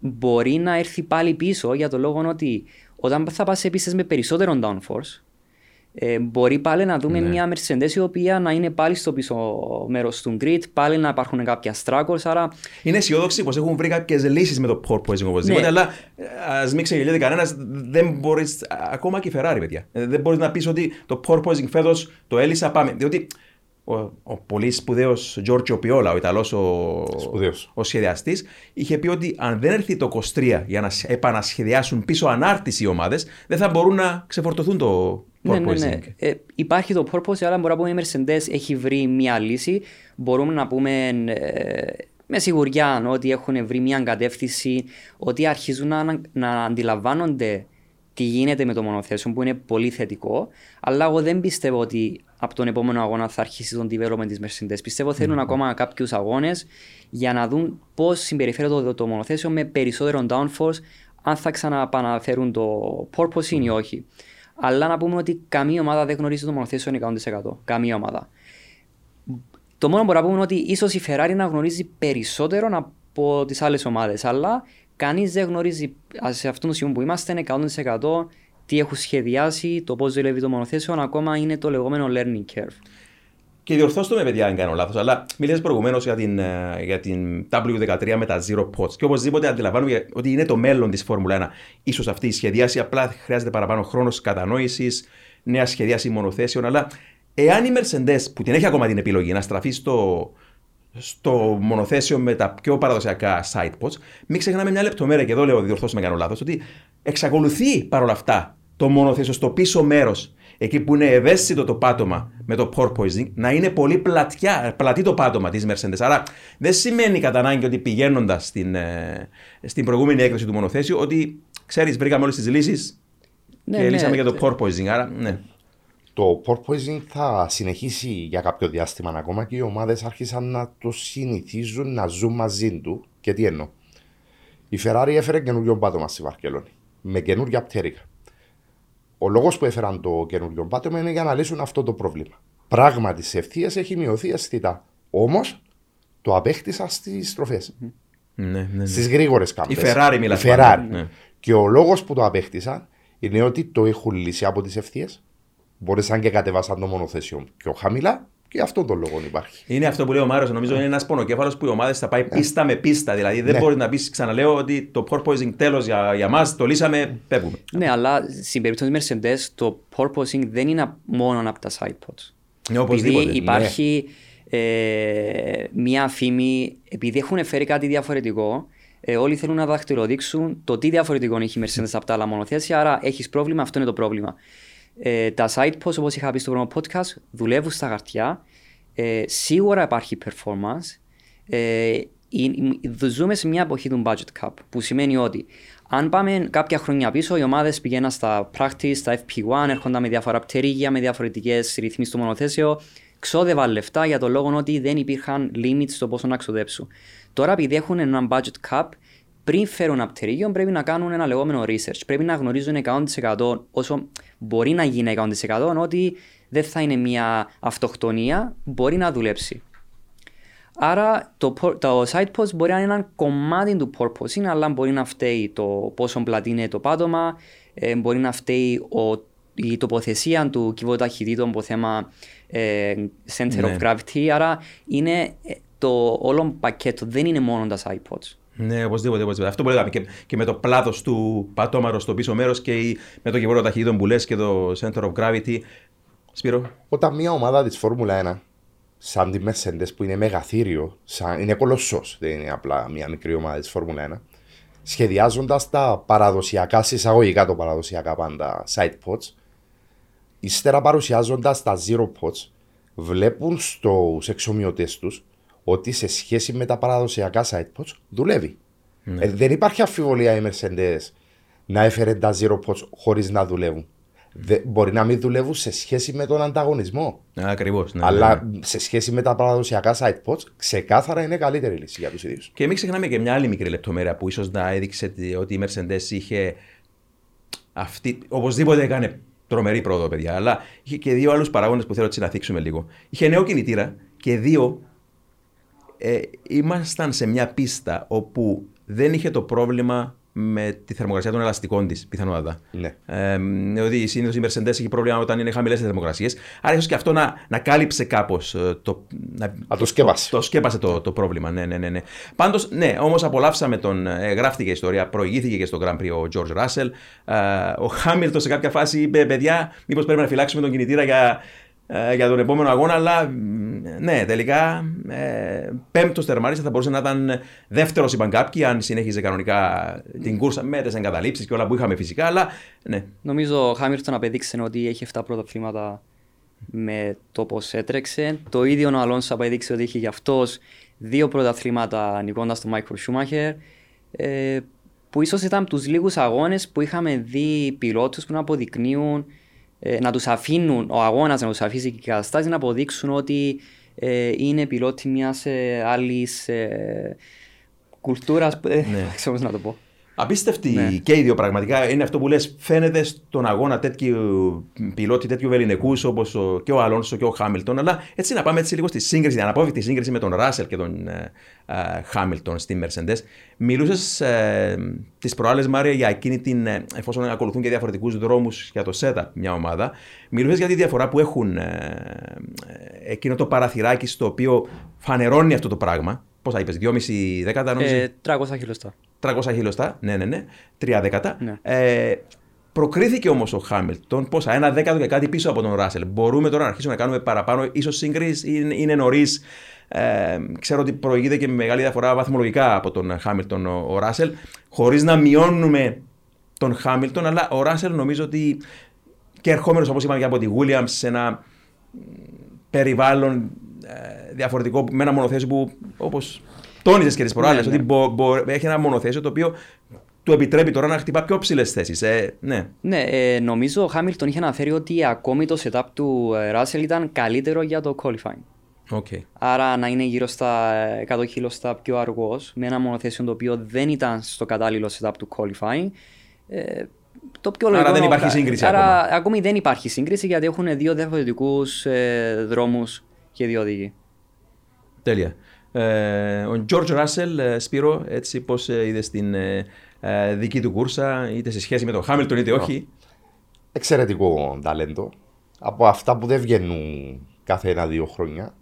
μπορεί να έρθει πάλι πίσω για το λόγο ότι όταν θα πας επίσης με περισσότερο downforce, μπορεί πάλι να δούμε μια Mercedes η οποία να είναι πάλι στο πίσω μέρος του grid, πάλι να υπάρχουν κάποια struggles. Άρα είναι αισιόδοξοι πως έχουν βρει κάποιες λύσεις με το porpoising οπωσδήποτε, αλλά ας μην ξεγελιέται κανένας, δεν μπορείς, ακόμα και η Ferrari, παιδιά, δεν μπορείς να πεις ότι το porpoising φέτος το έλυσα, πάμε. Διότι ο πολύ σπουδαίος Giorgio Piola, ο Ιταλός ο σχεδιαστής, είχε πει ότι αν δεν έρθει το 23 για να επανασχεδιάσουν πίσω ανάρτηση οι ομάδες, δεν θα μπορούν να ξεφορτωθούν το. Ναι. Υπάρχει το porpoising, αλλά μπορούμε να πούμε ότι η Mercedes έχει βρει μια λύση. Μπορούμε να πούμε με σιγουριά ότι έχουν βρει μια κατεύθυνση, ότι αρχίζουν να αντιλαμβάνονται τι γίνεται με το μονοθέσιο, που είναι πολύ θετικό. Αλλά εγώ δεν πιστεύω ότι από τον επόμενο αγώνα θα αρχίσει τον development της Mercedes. Πιστεύω θέλουν ακόμα κάποιους αγώνες για να δουν πώς συμπεριφέρεται το μονοθέσιο με περισσότερο downforce, αν θα ξαναπαναφέρουν το porpoising ή όχι. Αλλά να πούμε ότι καμία ομάδα δεν γνωρίζει το μονοθέσιο 100%. Καμία ομάδα. Το μόνο που μπορούμε να πούμε είναι ότι ίσως η Ferrari να γνωρίζει περισσότερο από τις άλλες ομάδες. Αλλά κανείς δεν γνωρίζει σε αυτόν τον σημείο που είμαστε 100% τι έχουν σχεδιάσει, το πώς δουλεύει το μονοθέσιο. Ακόμα είναι το λεγόμενο learning curve. Και διορθώστε με, παιδιά, αν κάνω λάθος. Αλλά μιλήσατε προηγουμένως για την W13 με τα Zero Pots. Και οπωσδήποτε αντιλαμβάνομαι ότι είναι το μέλλον της Φόρμουλα 1. Ίσως αυτή η σχεδιάση απλά χρειάζεται παραπάνω χρόνος κατανόησης, νέα σχεδιάση μονοθέσεων. Αλλά εάν η Mercedes, που την έχει ακόμα την επιλογή, να στραφεί στο μονοθέσιο με τα πιο παραδοσιακά side pots, μην ξεχνάμε μια λεπτομέρεια. Και εδώ λέω: διορθώστε με, κάνω λάθος. Ότι εξακολουθεί παρόλα αυτά το μονοθέσιο στο πίσω μέρος, εκεί που είναι ευαίσθητο το πάτωμα με το porpoising, να είναι πολύ πλατή το πάτωμα της Mercedes. Άρα δεν σημαίνει κατά ανάγκη ότι πηγαίνοντας στην προηγούμενη έκδοση του μονοθέσιου, ότι ξέρεις, βρήκαμε όλες τις λύσεις και λύσαμε για το porpoising. Άρα, ναι. Το porpoising θα συνεχίσει για κάποιο διάστημα ακόμα και οι ομάδες άρχισαν να το συνηθίζουν, να ζουν μαζί του. Και τι εννοώ. Η Ferrari έφερε καινούριο πάτωμα στη Βαρκελόνη με καινούργια πτέρικα. Ο λόγος που έφεραν το καινούριο πάτωμα είναι για να λύσουν αυτό το πρόβλημα. Πράγματι, σε ευθείας έχει μειωθεί αισθητά. Όμως, το απέκτησα στις στροφές. Ναι. Στις γρήγορες κάμπες. Η Ferrari μιλάει. Ναι. Και ο λόγος που το απέκτησαν είναι ότι το έχουν λύσει από τις ευθείες. Μπορέσαν και κατεβάσαν το μονοθέσιο πιο χαμηλά. Και αυτόν τον λόγο υπάρχει. Είναι αυτό που λέει ο Μάριος. Νομίζω είναι ένας πονοκέφαλος που οι ομάδες θα πάει πίστα με πίστα. Δηλαδή δεν μπορεί να πεις, ξαναλέω, ότι το porpoising τέλος για μας, το λύσαμε, πέφτουμε. Ναι, αλλά στην περίπτωση της Mercedes το porpoising δεν είναι μόνο από τα side pots. Οπωσδήποτε. Υπάρχει μια φήμη, επειδή έχουν φέρει κάτι διαφορετικό, όλοι θέλουν να δαχτυλοδείξουν το τι διαφορετικό έχει η Mercedes από τα άλλα μονοθέσια. Άρα έχεις πρόβλημα, αυτό είναι το πρόβλημα. Τα side posts, όπως είχα πει στο πρώτο podcast, δουλεύουν στα χαρτιά. Σίγουρα υπάρχει performance. Ζούμε σε μια εποχή του budget cap, που σημαίνει ότι αν πάμε κάποια χρόνια πίσω, οι ομάδες πηγαίναν στα practice, στα FP1, έρχονταν με διάφορα πτερίγια, με διαφορετικές ρυθμίσεις στο μονοθέσιο, ξόδευαν λεφτά για το λόγο ότι δεν υπήρχαν limits στο πόσο να ξοδέψουν. Τώρα, επειδή έχουν ένα budget cap, πριν φέρουν ένα πτερίγιο, πρέπει να κάνουν ένα λεγόμενο research. Πρέπει να γνωρίζουν 100%, όσο μπορεί να γίνει 100%, ότι δεν θα είναι μια αυτοκτονία, μπορεί να δουλέψει. Άρα το side post μπορεί να είναι ένα κομμάτι του porpoising, αλλά μπορεί να φταίει το πόσο πλατή είναι το πάτωμα, μπορεί να φταίει η τοποθεσία του κύβου ταχυτήτων από θέμα center of gravity. Άρα είναι το όλο πακέτο, δεν είναι μόνο τα side pots. Ναι, οπωσδήποτε. Αυτό που λέγαμε και με το πλάτος του πατώματος στο πίσω μέρος και με το κυβότο ταχυτήτων που λες και το center of gravity. Σπύρο. Όταν μια ομάδα της Φόρμουλα 1, σαν τη Mercedes που είναι μεγαθύριο, είναι κολοσσός, δεν είναι απλά μια μικρή ομάδα της Φόρμουλα 1, σχεδιάζοντας τα παραδοσιακά, συσσαγωγικά το παραδοσιακά πάντα, side pots, ύστερα παρουσιάζοντας τα zero pots, βλέπουν στους εξομοιωτές τους ότι σε σχέση με τα παραδοσιακά side pots δουλεύει. Ναι. Δεν υπάρχει αμφιβολία οι Mercedes να έφερε τα zero pots χωρίς να δουλεύουν. Μπορεί να μην δουλεύουν σε σχέση με τον ανταγωνισμό. Ακριβώς. Ναι, αλλά σε σχέση με τα παραδοσιακά side pots, ξεκάθαρα είναι καλύτερη λύση για τους ίδιους. Και μην ξεχνάμε και μια άλλη μικρή λεπτομέρεια που ίσως να έδειξε ότι η Mercedes είχε αυτή. Οπωσδήποτε έκανε τρομερή πρόοδο, παιδιά. Αλλά είχε και δύο άλλους παράγοντες που θέλω να θίξουμε λίγο. Είχε νέο κινητήρα και δύο. Ήμασταν σε μια πίστα όπου δεν είχε το πρόβλημα με τη θερμοκρασία των ελαστικών της, πιθανότατα. Ναι. Ότι συνήθως η Mercedes έχει πρόβλημα όταν είναι χαμηλές οι θερμοκρασίες. Άρα ίσως και αυτό να κάλυψε κάπως. Το σκέπασε το πρόβλημα. Ναι. Πάντως, ναι, όμως απολαύσαμε τον. Γράφτηκε η ιστορία, προηγήθηκε και στο Grand Prix ο George Russell. Ο Hamilton σε κάποια φάση είπε: παιδιά, μήπως πρέπει να φυλάξουμε τον κινητήρα για τον επόμενο αγώνα, αλλά ναι, τελικά πέμπτος τερμάρισε, θα μπορούσε να ήταν δεύτερος, είπαν κάποιοι, αν συνέχιζε κανονικά την κούρσα με τις εγκαταλείψεις και όλα που είχαμε φυσικά, αλλά ναι. Νομίζω ο Χάμιλτον απέδειξε ότι έχει 7 πρωταθλήματα με το πώς έτρεξε. Το ίδιο ο Αλόνσο απέδειξε ότι έχει γι' αυτός 2 πρωταθλήματα νικώντας τον Μάικλ Σούμαχερ, που ίσως ήταν από τους λίγους αγώνες που είχαμε δει πιλότους που να αποδεικνύουν, να τους αφήνουν, ο αγώνας να τους αφήσει και οι καταστάσεις να αποδείξουν ότι είναι πιλότοι μιας άλλης κουλτούρας, δεν ξέρω πώς να το πω. Απίστευτοι ναι. Και οι δύο πραγματικά. Είναι αυτό που λες, φαίνεται στον αγώνα τέτοιου πιλότη, τέτοιου βεληνικούς όπως και ο Αλόνσο και ο Χάμιλτον. Αλλά έτσι να πάμε έτσι λίγο στη σύγκριση, την αναπόφευκτη σύγκριση με τον Ράσελ και τον Χάμιλτον στη Mercedes. Μιλούσες τις προάλλες, Μάρια, για εκείνη την. Εφόσον ακολουθούν και διαφορετικούς δρόμους για το setup μια ομάδα, μιλούσες για τη διαφορά που έχουν εκείνο το παραθυράκι στο οποίο φανερώνει αυτό το πράγμα. Πόσα είπες, 2,5 δέκατα, νομίζω. 300 χιλιοστά. 300 χιλιοστά, ναι. 3 δέκατα. Ναι. Προκρίθηκε όμως ο Χάμιλτον, πόσα, ένα δέκατο και κάτι πίσω από τον Ράσελ. Μπορούμε τώρα να αρχίσουμε να κάνουμε παραπάνω, ίσως σύγκριση, είναι νωρίς. Ξέρω ότι προηγείται και με μεγάλη διαφορά βαθμολογικά από τον Χάμιλτον ο Ράσελ. Χωρίς να μειώνουμε τον Χάμιλτον, αλλά ο Ράσελ νομίζω ότι και ερχόμενος, όπως είπαμε, και από τη Williams σε ένα περιβάλλον. Διαφορετικό, με ένα μονοθέσιο που, όπως τόνιζες και τις προάλλες, ότι έχει ένα μονοθέσιο το οποίο του επιτρέπει τώρα να χτυπά πιο ψηλές θέσεις. Νομίζω ο Χάμιλτον είχε αναφέρει ότι ακόμη το setup του Ράσελ ήταν καλύτερο για το qualifying. Okay. Άρα να είναι γύρω στα 100 χιλιοστά πιο αργός, με ένα μονοθέσιο το οποίο δεν ήταν στο κατάλληλο setup του qualifying. Άρα δεν υπάρχει σύγκριση. Άρα ακόμη δεν υπάρχει σύγκριση γιατί έχουν δύο διαφορετικούς δρόμους. Και δύο οδηγοί. Τέλεια. Ο George Russell, Σπύρο, έτσι πώς είδες την δική του κούρσα, είτε σε σχέση με τον Χάμιλτον είτε όχι. Εξαιρετικό ταλέντο. Από αυτά που δεν βγαίνουν κάθε ένα-δύο χρόνια.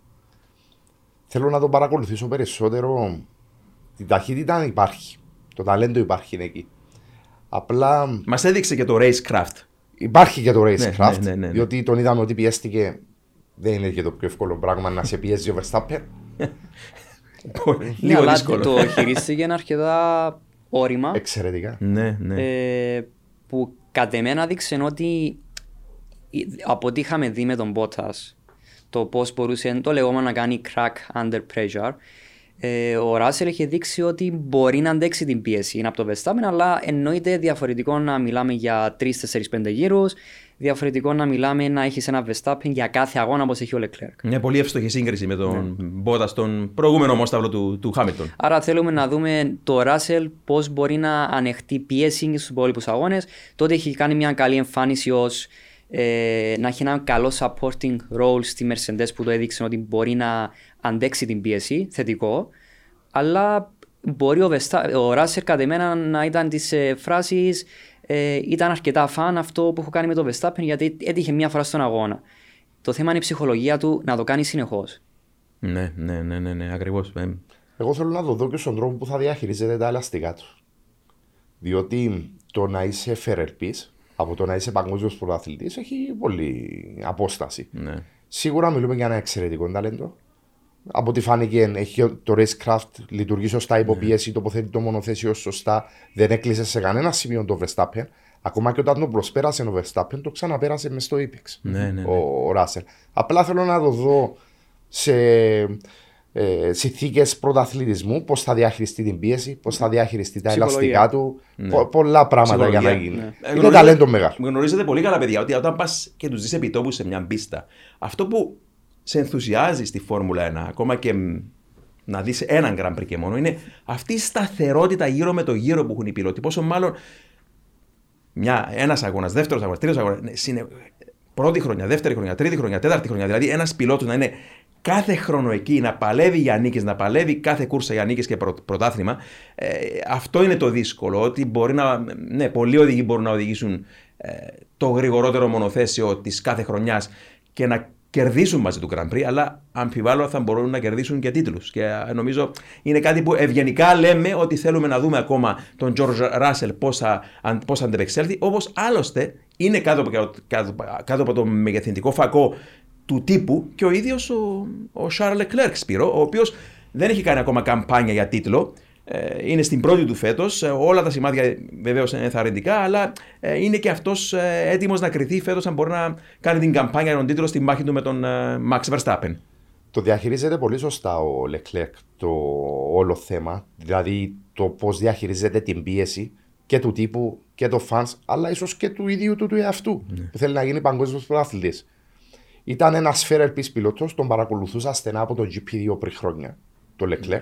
Θέλω να τον παρακολουθήσω περισσότερο. Την ταχύτητα υπάρχει. Το ταλέντο υπάρχει εκεί. Απλά. Μας έδειξε και το racecraft. Υπάρχει και το racecraft. Ναι. Διότι τον είδαμε ότι πιέστηκε. Δεν είναι και το πιο εύκολο πράγμα να σε πιέζει ο Verstappen. Λίγο δύσκολο. Το χειρίστηκε αρκετά όρημα. Εξαιρετικά. Που κατ' εμένα δείξε ότι από ό,τι είχαμε δει με τον Bottas, το πώς μπορούσε το λεγόμενο να κάνει crack under pressure, ο Russell είχε δείξει ότι μπορεί να αντέξει την πίεση. Είναι από το Verstappen, αλλά εννοείται διαφορετικό να μιλάμε για 3, 4, 5 γύρους. Διαφορετικό να μιλάμε να έχεις ένα Verstappen για κάθε αγώνα όπως έχει ο Leclerc. Μια πολύ εύστοχη σύγκριση με τον Bottas, τον προηγούμενο μόσταυλο του Hamilton. Άρα θέλουμε να δούμε το Russell πώς μπορεί να ανεχτεί πίεση στους υπόλοιπους αγώνες. Τότε έχει κάνει μια καλή εμφάνιση ως να έχει έναν καλό supporting role στη Mercedes που το έδειξε ότι μπορεί να αντέξει την πίεση, θετικό. Αλλά μπορεί ο Russell κατ' εμένα να ήταν τις φράσεις. Ήταν αρκετά φαν αυτό που έχω κάνει με τον Verstappen γιατί έτυχε μία φορά στον αγώνα. Το θέμα είναι η ψυχολογία του να το κάνει συνεχώς. Ναι, ακριβώς. Εγώ θέλω να το δω και στον τρόπο που θα διαχειρίζεται τα ελαστικά του. Διότι το να είσαι Ferrari από το να είσαι παγκόσμιος πρωταθλητής έχει πολλή απόσταση. Ναι. Σίγουρα μιλούμε για ένα εξαιρετικό ταλέντο. Από ό,τι φάνηκε, έχει το racecraft λειτουργεί σωστά, υποπίεση, τοποθετεί το μονοθέσιο σωστά, δεν έκλεισε σε κανένα σημείο το Verstappen. Ακόμα και όταν τον προσπέρασε ο Verstappen, το ξαναπέρασε μες στο Apex ο Russell. Απλά θέλω να το δω σε συνθήκες πρωταθλητισμού, πώς θα διαχειριστεί την πίεση, πώς θα διαχειριστεί τα ελαστικά του. Πολλά πράγματα για να γίνει. Είναι ταλέντο μεγάλο. Γνωρίζετε πολύ καλά, παιδιά, ότι όταν πας και τους δεις επιτόπου σε μια πίστα, αυτό που σε ενθουσιάζει στη Φόρμουλα 1, ακόμα και να δεις έναν Grand Prix και μόνο, είναι αυτή η σταθερότητα γύρω με το γύρο που έχουν οι πιλότοι. Πόσο μάλλον ένας αγώνας, δεύτερος αγώνας, τρίτος αγώνας, πρώτη χρονιά, δεύτερη χρονιά, τρίτη χρονιά, τέταρτη χρονιά. Δηλαδή, ένας πιλότος να είναι κάθε χρόνο εκεί, να παλεύει για νίκες, να παλεύει κάθε κούρσα για νίκες και πρωτάθλημα. Αυτό είναι το δύσκολο. Ότι μπορεί να. Ναι, πολλοί οδηγοί μπορούν να οδηγήσουν το γρηγορότερο μονοθέσιο της κάθε χρονιάς και να κερδίσουν μαζί του Grand Prix, αλλά αμφιβάλλω θα μπορούν να κερδίσουν και τίτλους. Και νομίζω είναι κάτι που ευγενικά λέμε ότι θέλουμε να δούμε ακόμα τον George Russell πώς θα αντεπεξέλθει, όπως άλλωστε είναι κάτω από το μεγεθυντικό φακό του τύπου και ο ίδιος ο Charles Leclerc, Σπύρο, ο οποίος δεν έχει κάνει ακόμα καμπάνια για τίτλο. Είναι στην πρώτη του φέτος. Όλα τα σημάδια βεβαίως είναι ενθαρρυντικά, αλλά είναι και αυτός έτοιμος να κριθεί φέτος αν μπορεί να κάνει την καμπάνια για τον τίτλο στη μάχη του με τον Max Verstappen. Το διαχειρίζεται πολύ σωστά ο Leclerc το όλο θέμα, δηλαδή το πώς διαχειρίζεται την πίεση και του τύπου και των fans, αλλά ίσως και του ίδιου του εαυτού που θέλει να γίνει παγκόσμιος πρωταθλητής. Ήταν ένας Ferrari πιλότος, τον παρακολουθούσα στενά από τον GP2 πριν χρόνια, το Leclerc.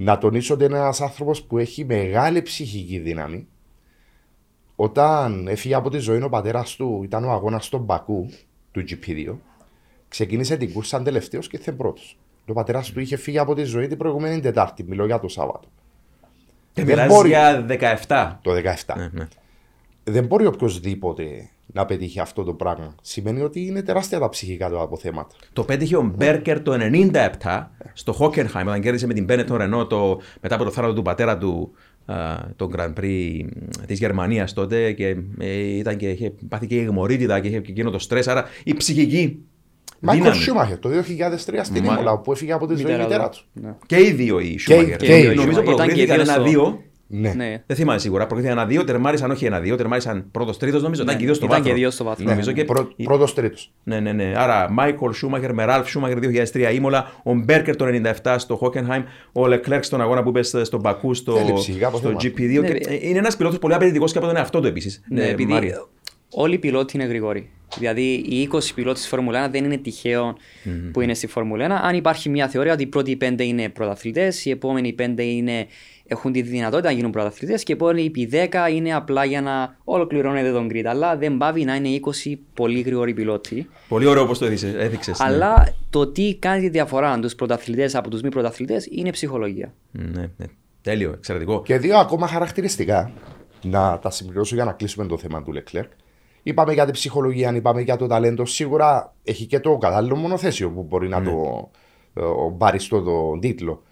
να τονίσω ότι είναι ένας άνθρωπος που έχει μεγάλη ψυχική δύναμη. Όταν έφυγε από τη ζωή, ο πατέρας του ήταν ο αγώνας στον Μπακού του GP2. Ξεκίνησε την κούρσα τελευταίος και ήρθε πρώτος. Ο πατέρας του είχε φύγει από τη ζωή την προηγούμενη Τετάρτη. Μιλώ για το Σάββατο. Μιλάς για 17. Το 17. Ναι, ναι. Δεν μπορεί οποιοδήποτε να πετύχει αυτό το πράγμα. Σημαίνει ότι είναι τεράστια τα ψυχικά του αποθέματα. Το πέτυχε ο Μπέρκερ το 1997 στο Χόκενχάιμ, όταν κέρδισε με την Μπένετον Ρενό μετά από το θάνατο του πατέρα του το Grand Prix της Γερμανίας τότε. Και ήταν και είχε πάθει και ηγμωρίτιδα και είχε και εκείνο το στρες. Άρα η ψυχική. Μάικλ Σούμαχερ το 2003 στην Ήμολα, όπου έφυγε από τη ζωή η μητέρα του. Ναι. Και οι δύο οι Σούμαχερ. Νομίζω προκρίθηκαν 1-2. Ναι. Ναι. Δεν θυμάμαι σίγουρα. Προκρίθηκαν 1-2, τερμάρισαν όχι 1-2, τερμάρισαν πρώτος-τρίτος νομίζω. Ναι. Ήταν και 2 στο βάθρο. Ναι. Πρώτος-τρίτος. Ναι, ναι, ναι. Άρα Μάικλ Σούμαχερ με Ραλφ Σούμαχερ 2003 Ήμολα, ο Μπέρκερ το 97 στο Χόκενχάιμ, ο Λεκλέρκ στον αγώνα που είπε στον Μπακού στο GP2. Είναι ένα πιλότο πολύ απαιτητικός και από τον εαυτό του επίσης. Όλοι οι πιλότοι είναι γρήγοροι. Δηλαδή, οι 20 πιλότοι τη Φόρμουλα 1 δεν είναι τυχαίο που είναι στη Φόρμουλα 1. Αν υπάρχει μια θεωρία ότι οι πρώτοι 5 είναι πρωταθλητές, οι επόμενοι 5 έχουν τη δυνατότητα να γίνουν πρωταθλητές και οι υπόλοιποι 10 είναι απλά για να ολοκληρώνεται τον grid. Αλλά δεν πάβει να είναι 20 πολύ γρήγοροι πιλότοι. Πολύ ωραίο όπως το έδειξες. Αλλά ναι, το τι κάνει τη διαφορά τους πρωταθλητές από τους μη πρωταθλητές είναι ψυχολογία. Ναι, ναι. Τέλειο, εξαιρετικό. Και δύο ακόμα χαρακτηριστικά να τα συμπληρώσω για να κλείσουμε το θέμα του Leclerc. Είπαμε για την ψυχολογία, είπαμε για το ταλέντο. Σίγουρα έχει και το κατάλληλο μονοθέσιο που μπορεί να το πάρει στον τίτλο.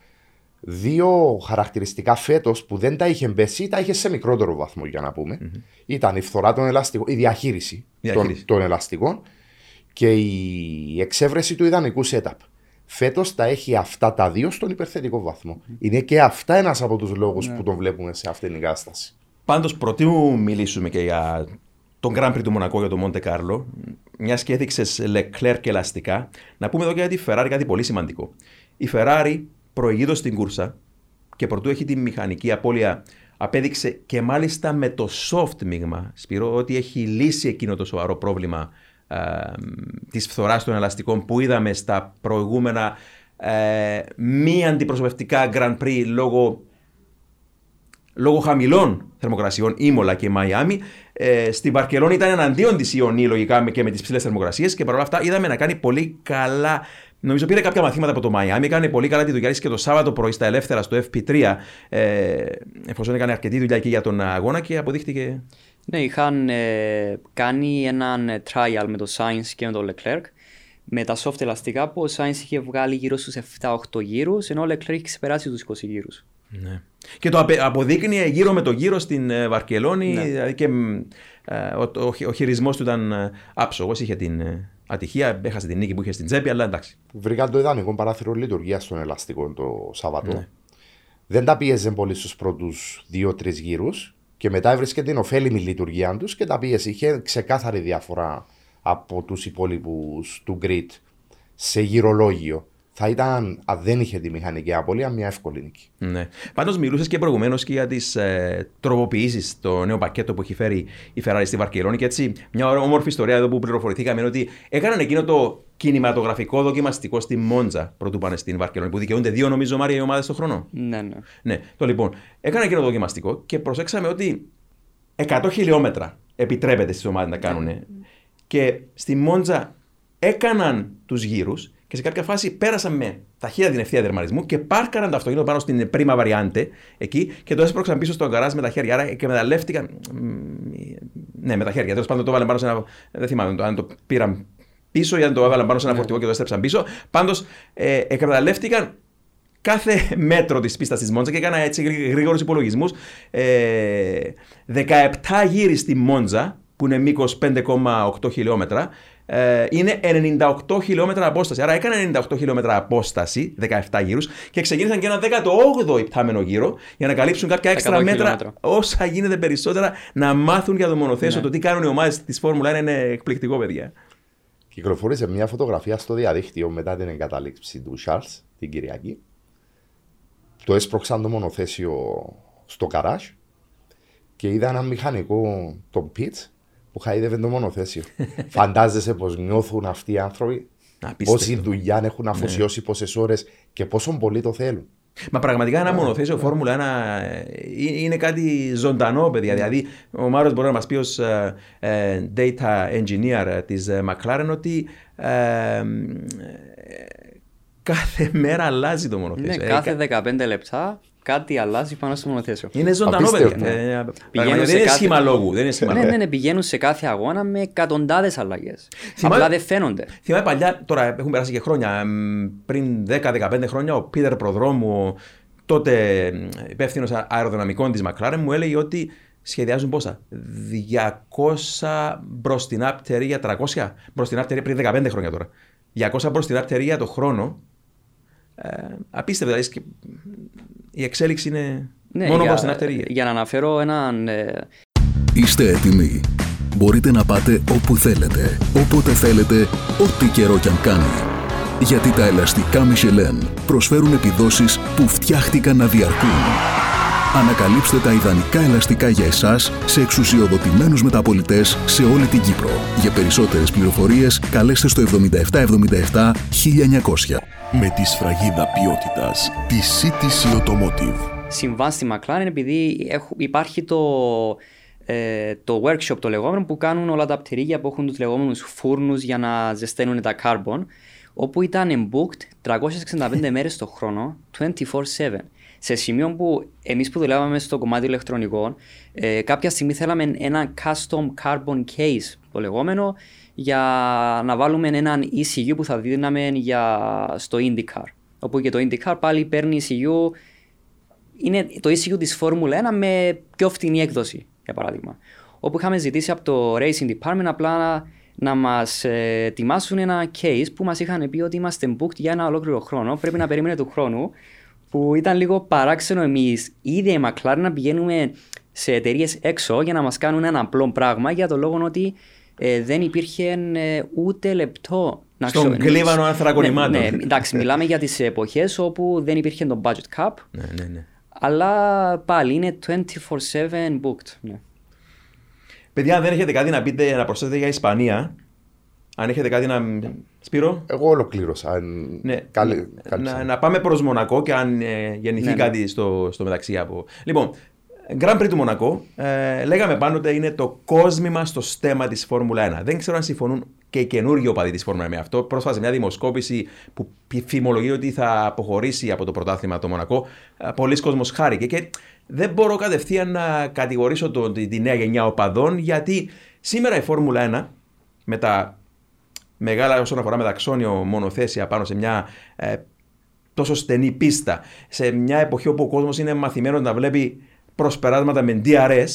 Δύο χαρακτηριστικά φέτος που δεν τα είχε μπέσει, τα είχε σε μικρότερο βαθμό, για να πούμε. Ήταν η φθορά των ελαστικών, η διαχείριση. Των ελαστικών και η εξέβρεση του ιδανικού setup. Φέτος τα έχει αυτά τα δύο στον υπερθετικό βαθμό. Είναι και αυτά ένας από τους λόγους που τον βλέπουμε σε αυτήν την κατάσταση. Πάντως, προτείνω μιλήσουμε και για τον Grand Prix του Μονακό, για τον Monte Carlo, μιας και έδειξες Leclerc και ελαστικά, να πούμε εδώ και για τη Ferrari κάτι πολύ σημαντικό. Η Ferrari προηγείται στην κούρσα και προτού έχει τη μηχανική απώλεια, απέδειξε και μάλιστα με το soft μείγμα, Σπύρο, ότι έχει λύσει εκείνο το σοβαρό πρόβλημα της φθοράς των ελαστικών που είδαμε στα προηγούμενα μη αντιπροσωπευτικά Grand Prix λόγω χαμηλών θερμοκρασιών, Ήμολα και Μαϊάμι. Στην Βαρκελόνη ήταν εναντίον της Ιωνί, λογικά, και με τις ψηλές θερμοκρασίες και παρόλα αυτά είδαμε να κάνει πολύ καλά. Νομίζω πήρε κάποια μαθήματα από το Μαϊάμι, έκανε πολύ καλά τη δουλειά της και το Σάββατο πρωί στα ελεύθερα στο FP3, εφόσον έκανε αρκετή δουλειά εκεί για τον αγώνα και αποδείχτηκε. Ναι, είχαν κάνει έναν trial με το Sainz και με τον Leclerc με τα soft ελαστικά που ο Sainz είχε βγάλει γύρω στους 7-8 γύρους, ενώ ο Leclerc είχε ξεπεράσει τους 20 γύρους. Ναι. Και το αποδείκνυε γύρω με το γύρο στην Βαρκελόνη, δηλαδή και ο χειρισμός του ήταν άψογος, είχε την ατυχία, έχασε την νίκη που είχε στην τσέπη, αλλά εντάξει. Βρήκαν το ιδανικό παράθυρο λειτουργίας των ελαστικών το Σάββατο. Ναι. Δεν τα πίεζε πολύ στους πρώτους 2-3 γύρους και μετά έβρισκε την ωφέλιμη λειτουργία τους και τα πίεζε. Είχε ξεκάθαρη διαφορά από τους υπόλοιπους του grid σε γυρολόγιο. Θα ήταν, αν δεν είχε τη μηχανική απώλεια, μια εύκολη νίκη. Ναι. Πάντως, μιλούσες και προηγουμένως και για τις τροποποιήσεις στο νέο πακέτο που έχει φέρει η Ferrari στη Βαρκελόνη. Και έτσι, μια όμορφη ιστορία εδώ που πληροφορηθήκαμε είναι ότι έκαναν εκείνο το κινηματογραφικό δοκιμαστικό στη Μόντζα, πρωτού πάνε στην Βαρκελόνη, που δικαιούνται 2 νομίζω Μάρια οι ομάδες το χρόνο. Ναι, ναι. Ναι. Λοιπόν, έκαναν εκείνο το δοκιμαστικό και προσέξαμε ότι 100 χιλιόμετρα επιτρέπεται στις ομάδες να κάνουν. Ναι. Και στη Μόντζα έκαναν τους γύρους. Και σε κάποια φάση πέρασαν με ταχύτητα την ευθεία δερματισμού και πάρκαραν το αυτοκίνητο πάνω στην πρίμα βαριάντε εκεί και το έσπρωξαν πίσω στον γκαράζ με τα χέρια. Άρα και εκμεταλλεύτηκαν. Ναι, με τα χέρια. Τέλος πάντων το βάλαν πάνω σε ένα. Δεν θυμάμαι αν το πήραν πίσω ή αν το έβαλαν πάνω σε ένα φορτηγό και το έστρεψαν πίσω. Πάντως εκμεταλλεύτηκαν κάθε μέτρο της πίστας της Μόντζα και έκανα έτσι γρήγορους υπολογισμούς. 17 γύρι στη Μόντζα, που είναι μήκος 5,8 χιλιόμετρα. Είναι 98 χιλιόμετρα απόσταση. Άρα έκανε 98 χιλιόμετρα απόσταση, 17 γύρους, και ξεκίνησαν και ένα 18ο υπτάμενο γύρο για να καλύψουν κάποια έξτρα μέτρα, όσα γίνεται περισσότερα, να μάθουν για το μονοθέσιο. Το τι κάνουν οι ομάδες της Φόρμουλα 1 είναι εκπληκτικό, παιδιά. Κυκλοφόρησε μια φωτογραφία στο διαδίκτυο μετά την εγκατάλειψη του Charles την Κυριακή. Το έσπρωξαν το μονοθέσιο στο καράζ και είδα έναν μηχανικό, τον Πιτς, που χαΐδευε το μονοθέσιο. Φαντάζεσαι πως νιώθουν αυτοί οι άνθρωποι, πόση δουλειά έχουν αφοσιώσει, πόσες ώρες και πόσο πολύ το θέλουν. Μα πραγματικά ένα μονοθέσιο Φόρμουλα 1 είναι κάτι ζωντανό, παιδιά. Δηλαδή, ο Μάριος μπορεί να μας πει ως data engineer της McLaren ότι κάθε μέρα αλλάζει το μονοθέσιο. Ναι, κάθε 15 λεπτά κάτι αλλάζει πάνω στο μονοθέσιο. Είναι ζωντανό, παιδιά. Δεν είναι σχήμα λόγου. Ναι, πηγαίνουν σε κάθε αγώνα με εκατοντάδες αλλαγές. Απλά δεν φαίνονται. Θυμάμαι παλιά, τώρα έχουν περάσει και χρόνια, πριν 10-15 χρόνια, ο Πίτερ Προδρόμου, τότε υπεύθυνος αεροδυναμικών της McLaren, μου έλεγε ότι σχεδιάζουν πόσα, 200 μπροστινά πτερία, 300 μπροστινά πτερία πριν 15 χρόνια τώρα. 200 μπροστινά πτερία το χρόνο. Απίστευτο, δηλαδή. Η εξέλιξη είναι μόνο προς την ατερία. Για να αναφέρω έναν... Είστε έτοιμοι. Μπορείτε να πάτε όπου θέλετε, όποτε θέλετε, ό,τι καιρό κι αν κάνει. Γιατί τα ελαστικά Michelin προσφέρουν επιδόσεις που φτιάχτηκαν να διαρκούν. Ανακαλύψτε τα ιδανικά ελαστικά για εσάς σε εξουσιοδοτημένους μεταπολιτές σε όλη την Κύπρο. Για περισσότερες πληροφορίες καλέστε στο 7777 1900. Με τη σφραγίδα ποιότητας της CTC Automotive. Συμβάν στη McLaren επειδή υπάρχει το workshop το λεγόμενο που κάνουν όλα τα πτερίγια που έχουν τους λεγόμενους φούρνους για να ζεσταίνουν τα carbon, όπου ήταν booked 365 μέρες το χρόνο 24/7. Σε σημείο που εμείς που δουλεύαμε στο κομμάτι ηλεκτρονικών, κάποια στιγμή θέλαμε ένα custom carbon case, το λεγόμενο, για να βάλουμε έναν ECU που θα δίναμε στο IndyCar. Όπου και το IndyCar πάλι παίρνει ECU, είναι το ECU της Formula 1 με πιο φθηνή έκδοση, για παράδειγμα. Όπου είχαμε ζητήσει από το Racing Department απλά να μας ετοιμάσουν ένα case που μας είχαν πει ότι είμαστε booked για ένα ολόκληρο χρόνο, πρέπει να περιμένετε του χρόνου. Που ήταν λίγο παράξενο εμείς, ήδη η McLaren να πηγαίνουμε σε εταιρείες έξω για να μας κάνουν ένα απλό πράγμα για το λόγο ότι δεν υπήρχε ούτε λεπτό. Στον κλίβανο ανθρακονημάτων. Ναι, εντάξει, μιλάμε για τις εποχές όπου δεν υπήρχε το budget cap. Ναι. Αλλά πάλι είναι 24/7 booked. Ναι. Παιδιά, αν δεν έχετε κάτι να πείτε, να προσθέσετε για Ισπανία. Αν έχετε κάτι να... Σπύρο. Εγώ ολοκλήρωσα. Ναι. Να πάμε προς Μονακό και αν γεννηθεί κάτι στο μεταξύ από... Λοιπόν, Grand Prix του Μονακό, λέγαμε πάντοτε είναι το κόσμημα στο στέμα της Φόρμουλα 1. Δεν ξέρω αν συμφωνούν και οι καινούργοι οπαδοί της Φόρμουλα 1 με αυτό. Πρόσφατα μια δημοσκόπηση που φημολογεί ότι θα αποχωρήσει από το πρωτάθλημα το Μονακό, πολλοί κόσμος χάρηκε και δεν μπορώ κατευθείαν να κατηγορήσω τη νέα γενιά οπαδών, γιατί σήμερα η Φόρμουλα 1 με τα μεγάλα όσον αφορά μεταξόνιο μονοθέσια πάνω σε μια τόσο στενή πίστα, σε μια εποχή όπου ο κόσμος είναι μαθημένος να βλέπει προσπεράσματα με DRS,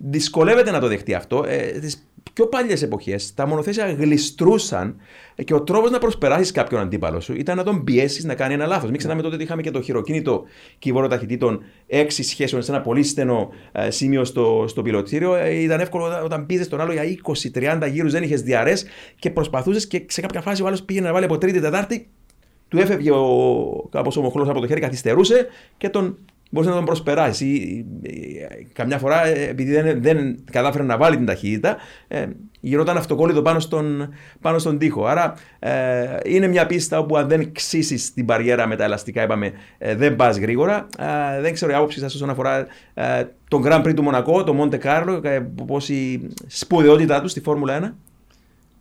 δυσκολεύεται να το δεχτεί αυτό. Στις πιο παλιές εποχές τα μονοθέσια γλιστρούσαν και ο τρόπος να προσπεράσεις κάποιον αντίπαλο σου ήταν να τον πιέσεις να κάνει ένα λάθος. Μην ξεχνάμε τότε ότι είχαμε και το χειροκίνητο κυβόρο ταχυτήτων 6 σχέσεων σε ένα πολύ στενό σημείο στο πιλωτήριο. Ήταν εύκολο όταν πήζες τον άλλο για 20-30 γύρους, δεν είχες DRS και προσπαθούσες και σε κάποια φάση ο άλλος πήγαινε να βάλει από τρίτη, τετάρτη, του έφευγε κάπως ο μοχλός από το χέρι, καθυστερούσε και τον. Μπορούσε να τον προσπεράσει ή καμιά φορά επειδή δεν κατάφερε να βάλει την ταχύτητα, γινόταν αυτοκόλλητο πάνω στον τοίχο. Άρα είναι μια πίστα όπου αν δεν ξύσεις την μπαριέρα με τα ελαστικά, είπαμε, δεν πας γρήγορα. Δεν ξέρω η άποψη σας όσον αφορά τον Grand Prix του Μονακό, τον Monte Carlo, πώς η σπουδαιότητά του στη Φόρμουλα 1.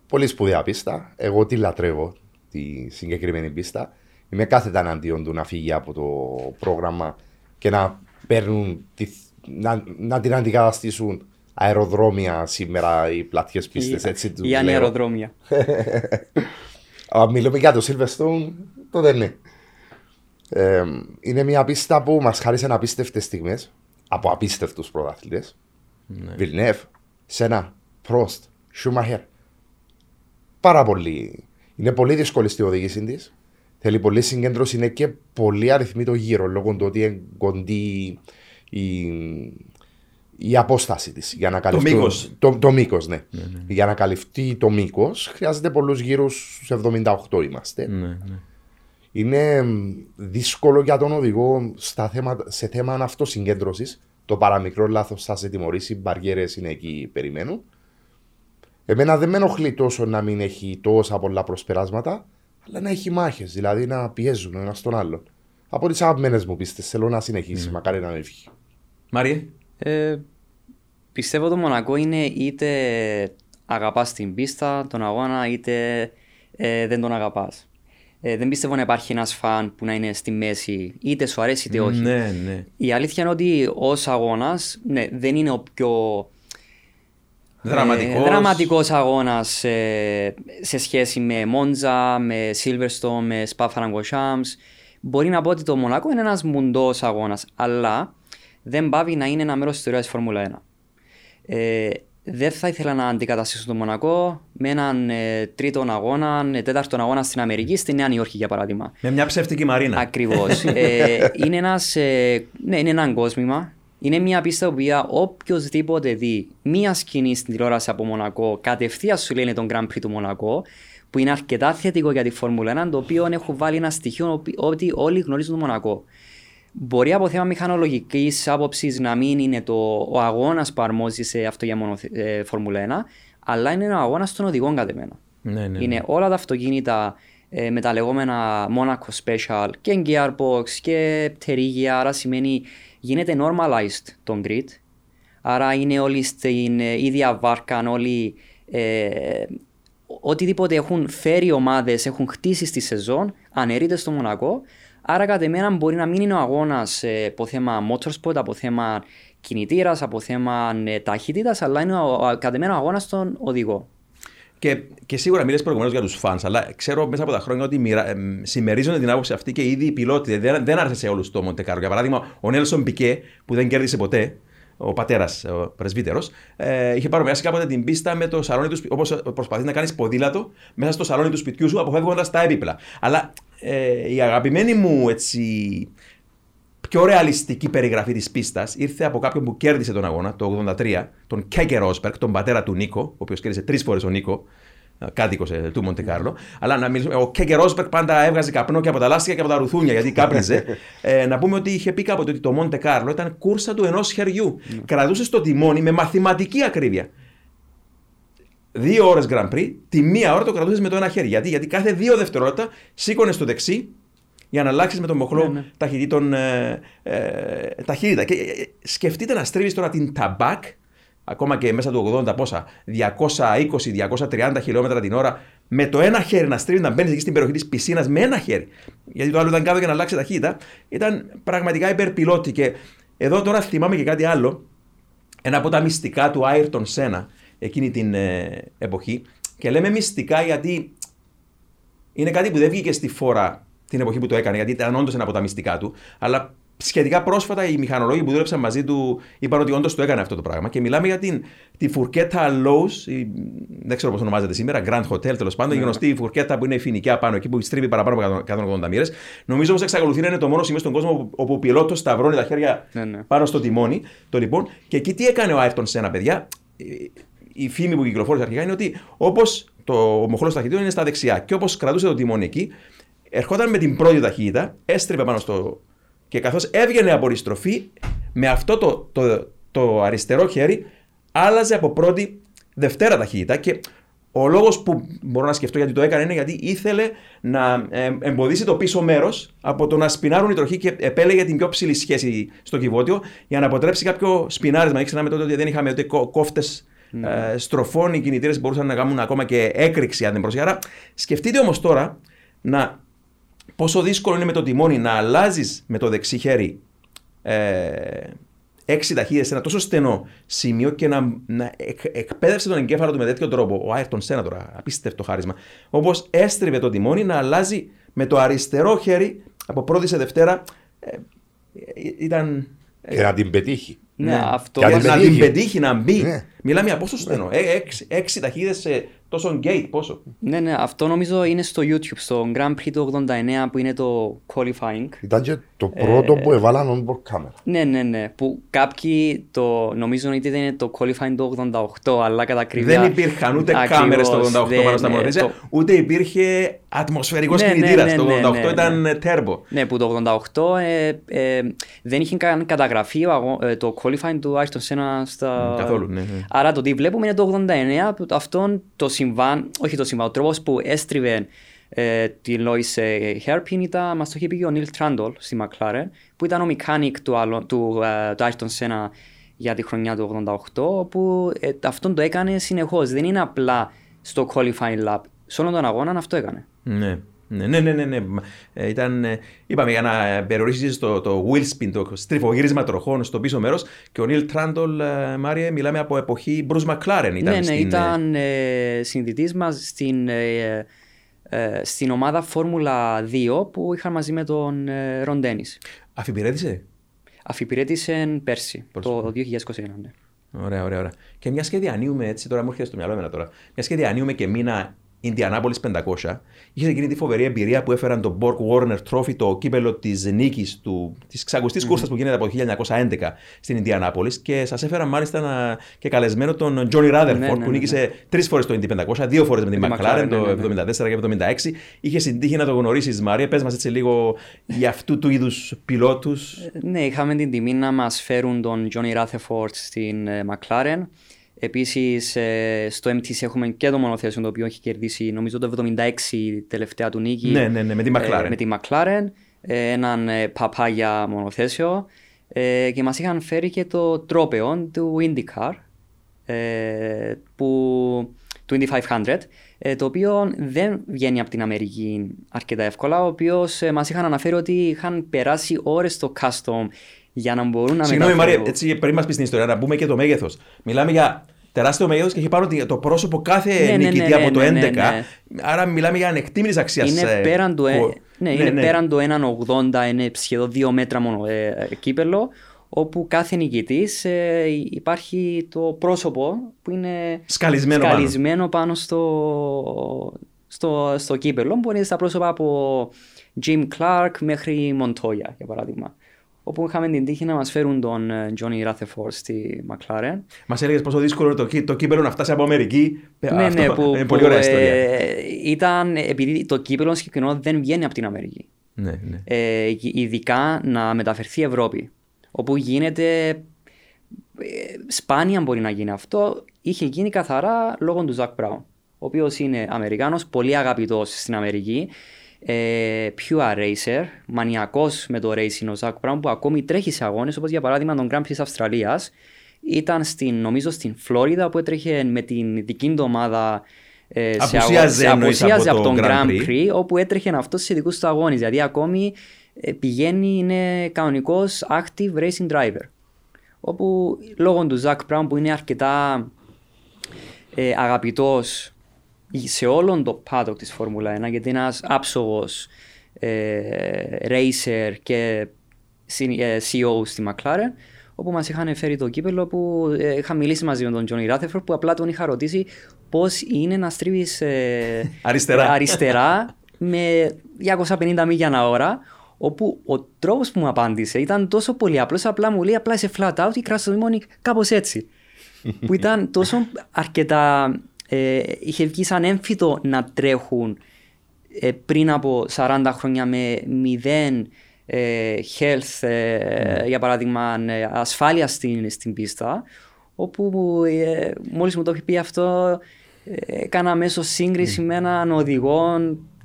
Πολύ σπουδαία πίστα. Εγώ τη λατρεύω τη συγκεκριμένη πίστα. Είμαι κάθετα εναντίον του να φύγει από το πρόγραμμα και να παίρνουν, να την αντικαταστήσουν αεροδρόμια σήμερα οι πλατιές πίστες, έτσι του λέω. Ή αεροδρόμια. Μιλούμε για το Silverstone, τότε ναι. Είναι μια πίστα που μας χάρισαν απίστευτες στιγμές από απίστευτους πρωταθλητές. Βιλνιέφ, Σένα, Πρόστ, Σούμαχερ. Πάρα πολύ. Είναι πολύ δύσκολη στη οδήγηση της. Θέλει πολλή συγκέντρωση, είναι και πολύ αριθμή το γύρο λόγω του ότι είναι κοντή η απόσταση της. Για να καλυφθεί, το μήκος, ναι. Ναι. Για να καλυφθεί το μήκος χρειάζεται πολλούς γύρους, στους 78 είμαστε. Ναι. Είναι δύσκολο για τον οδηγό σε θέμα αυτοσυγκέντρωσης. Το παραμικρό λάθος θα σε τιμωρήσει, οι μπαριέρες είναι εκεί, περιμένουν. Εμένα δεν με ενοχλεί τόσο να μην έχει τόσα πολλά προσπεράσματα, αλλά να έχει μάχες, δηλαδή να πιέζουν ένα τον άλλον. από τις αγαπημένες μου πίστες. Θέλω να συνεχίσει, μακάρι να έφυγε. Μάριε. Πιστεύω το Μονακό είναι είτε αγαπάς την πίστα, τον αγώνα, είτε δεν τον αγαπάς. Δεν πιστεύω να υπάρχει ένας φαν που να είναι στη μέση, είτε σου αρέσει είτε όχι. Ναι, ναι. Η αλήθεια είναι ότι ως αγώνας, ναι, δεν είναι ο πιο δραματικός αγώνας σε σχέση με Μόντζα, με Silverstone, με Spa-Francorchamps. Μπορεί να πω ότι το Μονακό είναι ένας μουντός αγώνας, αλλά δεν πάβει να είναι ένα μέρος της ιστορίας της Φόρμουλα 1. Δεν θα ήθελα να αντικαταστήσω το Μονακό με έναν τρίτον αγώνα, τέταρτον αγώνα στην Αμερική, στη Νέα Νιόρκη για παράδειγμα. Με μια ψεύτικη μαρίνα. Ακριβώς. Είναι ένα κόσμημα. Είναι μια πίστα που οποιοδήποτε δει μία σκηνή στην τηλεόραση από Μονακό, κατευθείαν σου λένε τον Grand Prix του Μονακό, που είναι αρκετά θετικό για τη Φόρμουλα 1, το οποίο έχουν βάλει ένα στοιχείο ότι όλοι γνωρίζουν το Μονακό. Μπορεί από θέμα μηχανολογικής άποψης να μην είναι ο αγώνας που αρμόζει σε αυτό για μόνο Φόρμουλα 1, αλλά είναι ο αγώνας των οδηγών κατ' εμένα. Ναι, ναι. Είναι όλα τα αυτοκίνητα με τα λεγόμενα Monaco Special και Gearbox και πτερίγια, άρα σημαίνει γίνεται normalized τον grid. Άρα είναι όλοι στην ίδια βάρκα, όλοι οτιδήποτε έχουν φέρει ομάδες, έχουν χτίσει στη σεζόν, αναιρείται στο Μονακό. Άρα κατ' εμένα μπορεί να μην είναι ο αγώνας από θέμα motorsport, από θέμα κινητήρας, από θέμα ταχύτητας, αλλά είναι κατ' εμένα ο αγώνας των οδηγών. Και σίγουρα μίλες προηγουμένως για τους φανς, αλλά ξέρω μέσα από τα χρόνια ότι συμμερίζονται την άποψη αυτή και ήδη οι πιλότοι. Δεν άρεσε σε όλους το Μοντε Κάρλο. Για παράδειγμα, ο Νέλσον Πικέ, που δεν κέρδισε ποτέ, ο πατέρας, ο πρεσβύτερος, είχε παρομοιάσει κάποτε την πίστα με το σαλόνι του σπιτιού, όπως προσπαθεί να κάνεις ποδήλατο μέσα στο σαλόνι του σπιτιού σου, αποφεύγοντας τα έπιπλα. Αλλά η αγαπημένη μου έτσι, πιο ρεαλιστική περιγραφή της πίστας ήρθε από κάποιον που κέρδισε τον αγώνα το 1983, τον Κέκε Ρόσπερκ, τον πατέρα του Νίκο, ο οποίος κέρδισε 3 φορές τον Νίκο, κάτοικος του Μοντε Κάρλο. Αλλά να μιλήσουμε, ο Κέκε Ρόσπερκ πάντα έβγαζε καπνό και από τα λάστιχα και από τα ρουθούνια γιατί κάπνιζε. Να πούμε ότι είχε πει κάποτε ότι το Μοντε Κάρλο ήταν κούρσα του ενός χεριού. Κρατούσε το τιμόνι με μαθηματική ακρίβεια. 2 ώρες Grand Prix, τη μία ώρα το κρατούσες με το ένα χέρι. Γιατί κάθε 2 δευτερόλεπτα σήκωνες το δεξί για να αλλάξεις με τον μοχλό ταχύτητα. Και σκεφτείτε να στρίβεις τώρα την ταμπάκ, ακόμα και μέσα του 80 πόσα, 220-230 χιλιόμετρα την ώρα, με το ένα χέρι να στρίβεις, να μπαίνεις εκεί στην περιοχή της πισίνας με ένα χέρι. Γιατί το άλλο ήταν κάτω για να αλλάξει ταχύτητα. Ήταν πραγματικά υπερπιλότη. Και εδώ τώρα θυμάμαι και κάτι άλλο. Ένα από τα μυστικά του Άιρτον Σένα εκείνη την εποχή, και λέμε μυστικά γιατί είναι κάτι που δεν βγήκε στη φόρα την εποχή που το έκανε, γιατί ήταν όντως ένα από τα μυστικά του, αλλά σχετικά πρόσφατα οι μηχανολόγοι που δούλεψαν μαζί του είπαν ότι όντως το έκανε αυτό το πράγμα, και μιλάμε για τη φουρκέτα Lowe's, δεν ξέρω πώς ονομάζεται σήμερα, Grand Hotel τέλος πάντων, η γνωστή φουρκέτα που είναι η φοινικιά πάνω εκεί που στρίβει παραπάνω από 180 μοίρες. Νομίζω όμως εξακολουθεί να είναι το μόνο σημείο στον κόσμο όπου ο πιλότος σταυρώνει τα χέρια πάνω στο τιμόνι. Λοιπόν, και εκεί τι έκανε ο Άιρτον Σένα, παιδιά? Η φήμη που κυκλοφόρησε αρχικά είναι ότι όπως ο μοχλός ταχυτήτων είναι στα δεξιά και όπως κρατούσε το τιμόνι εκεί, ερχόταν με την πρώτη ταχύτητα, έστριβε πάνω στο. Και καθώς έβγαινε από αντιστροφή, με αυτό το αριστερό χέρι, άλλαζε από πρώτη δευτέρα ταχύτητα. Και ο λόγος που μπορώ να σκεφτώ γιατί το έκανε είναι γιατί ήθελε να εμποδίσει το πίσω μέρος από το να σπινάρουν οι τροχοί, και επέλεγε την πιο ψηλή σχέση στο κυβότιο για να αποτρέψει κάποιο σπινάρισμα. Ήξεραμε τότε ότι δεν είχαμε ούτε κόφτες. Στροφών, οι κινητήρες μπορούσαν να κάνουν ακόμα και έκρηξη αν δεν προσέχεις. Άρα, σκεφτείτε όμως τώρα πόσο δύσκολο είναι με το τιμόνι να αλλάζεις με το δεξί χέρι 6 ταχύτητες σε ένα τόσο στενό σημείο, και να εκπαίδευσε τον εγκέφαλο του με τέτοιο τρόπο. Ο Άιρτον Σένα τώρα, απίστευτο χάρισμα. Όπως έστριβε το τιμόνι να αλλάζει με το αριστερό χέρι από πρώτη σε δευτέρα. Ήταν. Και να την πετύχει. Ναι, αυτό. Να την πετύχει, να μπει. Ναι. Μιλάμε για πόσο στενό. 6 ταχύτητες σε τόσο gate, πόσο. Ναι, ναι, αυτό νομίζω είναι στο YouTube, στο Grand Prix του 89 που είναι το qualifying. Ήταν και το πρώτο που έβαλαν on-board camera. Ναι, ναι, ναι. Που κάποιοι νομίζουν ότι ήταν το qualifying του 88, αλλά κατά ακρίβεια. Δεν υπήρχαν ούτε κάμερες το 88 πάνω στα μονοθέσια, ούτε υπήρχε ατμοσφαιρικός κινητήρας. Το 88 ήταν turbo. Ναι, που το 88 δεν είχε καν καταγραφεί το qualifying του Άιρτον Σένα στα. Καθόλου, ναι. Άρα το τι βλέπουμε είναι το 89, αυτό το συμβάν, όχι το συμβάν, ο τρόπος που έστριβε τη Lois Hairpin ήταν, μας το είχε πει ο Νίλ Τράντολ στη McLaren, που ήταν ο μηχάνικ του Ayrton Senna για τη χρονιά του 1988, όπου αυτόν το έκανε συνεχώς. Δεν είναι απλά στο qualifying lap. Σε όλον τον αγώνα αυτό έκανε. Ναι. Ναι. Ήταν, είπαμε, για να περιορίσεις το wheel spin, το στριφογύρισμα τροχών στο πίσω μέρος, και ο Νίλ Τράντολ, Μάριε, μιλάμε από εποχή Μπρους Μακλάρεν. Ήταν ήταν συνδυτής μας στην ομάδα Φόρμουλα 2 που είχαν μαζί με τον Ρον Ντένις. Αφιπηρέτησε? Αφιπηρέτησε πέρσι, το 2021. Ναι. Ωραία. Και μια σχέδια ανοίγουμε έτσι, τώρα μου έρχεται στο μυαλό εμένα τώρα, μια σχέδια ανοίγουμε και μήνα Ιντιανάπολης 500, είχε εκείνη τη φοβερή εμπειρία που έφεραν το Borg Warner Trophy, το κύπελο της νίκης, της ξακουστής κούρσας που γίνεται από το 1911 στην Ιντιανάπολη, και σας έφεραν μάλιστα και καλεσμένο τον Johnny Rutherford που νίκησε 3 φορές το Indy 500, 2 φορές με την McLaren, το 1974 και το 1976. Είχε συντύχει να το γνωρίσεις, Μαρία, πες μας έτσι λίγο για αυτού του είδους πιλότους. Ναι, είχαμε την τιμή να μας φέρουν τον Johnny Rutherford στην McLaren. Επίσης, στο MTC έχουμε και το μονοθέσιο το οποίο έχει κερδίσει, νομίζω, το 76 τελευταία του νίκη. Ναι, με τη McLaren. Με τη McLaren, έναν παπάγια μονοθέσιο. Και μας είχαν φέρει και το τρόπεο του IndyCar, του Indy 500, το οποίο δεν βγαίνει από την Αμερική αρκετά εύκολα. Ο οποίος μας είχαν αναφέρει ότι είχαν περάσει ώρες στο custom για να μπορούν να μεταφέρουν. Συγγνώμη, Μαρία, έτσι πριν μας πεις την ιστορία, να πούμε και το μέγεθος. Μιλάμε για τεράστιο μέγεθος και έχει πάρει το πρόσωπο κάθε νικητή από το 2011. Άρα μιλάμε για ανεκτήμηνης αξίας. Είναι πέραν του 1,80, είναι σχεδόν 2 μέτρα μόνο κύπελο, όπου κάθε νικητής υπάρχει το πρόσωπο που είναι σκαλισμένο πάνω στο κύπελο. Μπορεί να είναι τα πρόσωπα από Jim Clark μέχρι Μοντόγια, για παράδειγμα. Όπου είχαμε την τύχη να μας φέρουν τον Johnny Rutherford στη McLaren. Μας έλεγες πόσο δύσκολο είναι το κύπελλο να φτάσει από Αμερική. Ναι, είναι πολύ ωραία ιστορία. Ήταν επειδή το κύπελλο συγκεκριμένο δεν βγαίνει από την Αμερική. Ναι. Ειδικά να μεταφερθεί η Ευρώπη. Όπου γίνεται. Σπάνια μπορεί να γίνει αυτό. Είχε γίνει καθαρά λόγω του Ζακ Μπράουν. Ο οποίος είναι Αμερικάνος, πολύ αγαπητός στην Αμερική. Pure racer, μανιακός με το racing ο Ζακ Μπράουν, που ακόμη τρέχει σε αγώνες, όπως για παράδειγμα τον Grand Prix της Αυστραλίας. Ήταν νομίζω στην Φλόριδα, που έτρεχε με την δική του ομάδα σε απουσίαζε από τον Grand Prix, όπου έτρεχε αυτός σε δικούς του αγώνες. Δηλαδή ακόμη πηγαίνει, είναι κανονικός active racing driver. Όπου λόγω του Ζακ Μπράουν, που είναι αρκετά αγαπητός σε όλον το paddock της Φόρμουλα 1, γιατί είναι ένας άψογος racer και CEO στη McLaren, όπου μας είχαν φέρει το κύπελλο, που είχα μιλήσει μαζί με τον Johnny Rutherford, που απλά τον είχα ρωτήσει πώς είναι να στρίβεις αριστερά με 250 μίλια ανά ώρα, όπου ο τρόπος που μου απάντησε ήταν τόσο πολύ απλός, απλά μου λέει απλά είσαι flat out ή κράτησε το μόνοι κάπως έτσι, που ήταν τόσο αρκετά. Είχε βγει σαν έμφυτο να τρέχουν πριν από 40 χρόνια με 0 health, για παράδειγμα, ασφάλεια στην πίστα, όπου μόλις μου το είχε πει αυτό, έκανα αμέσως σύγκριση με έναν οδηγό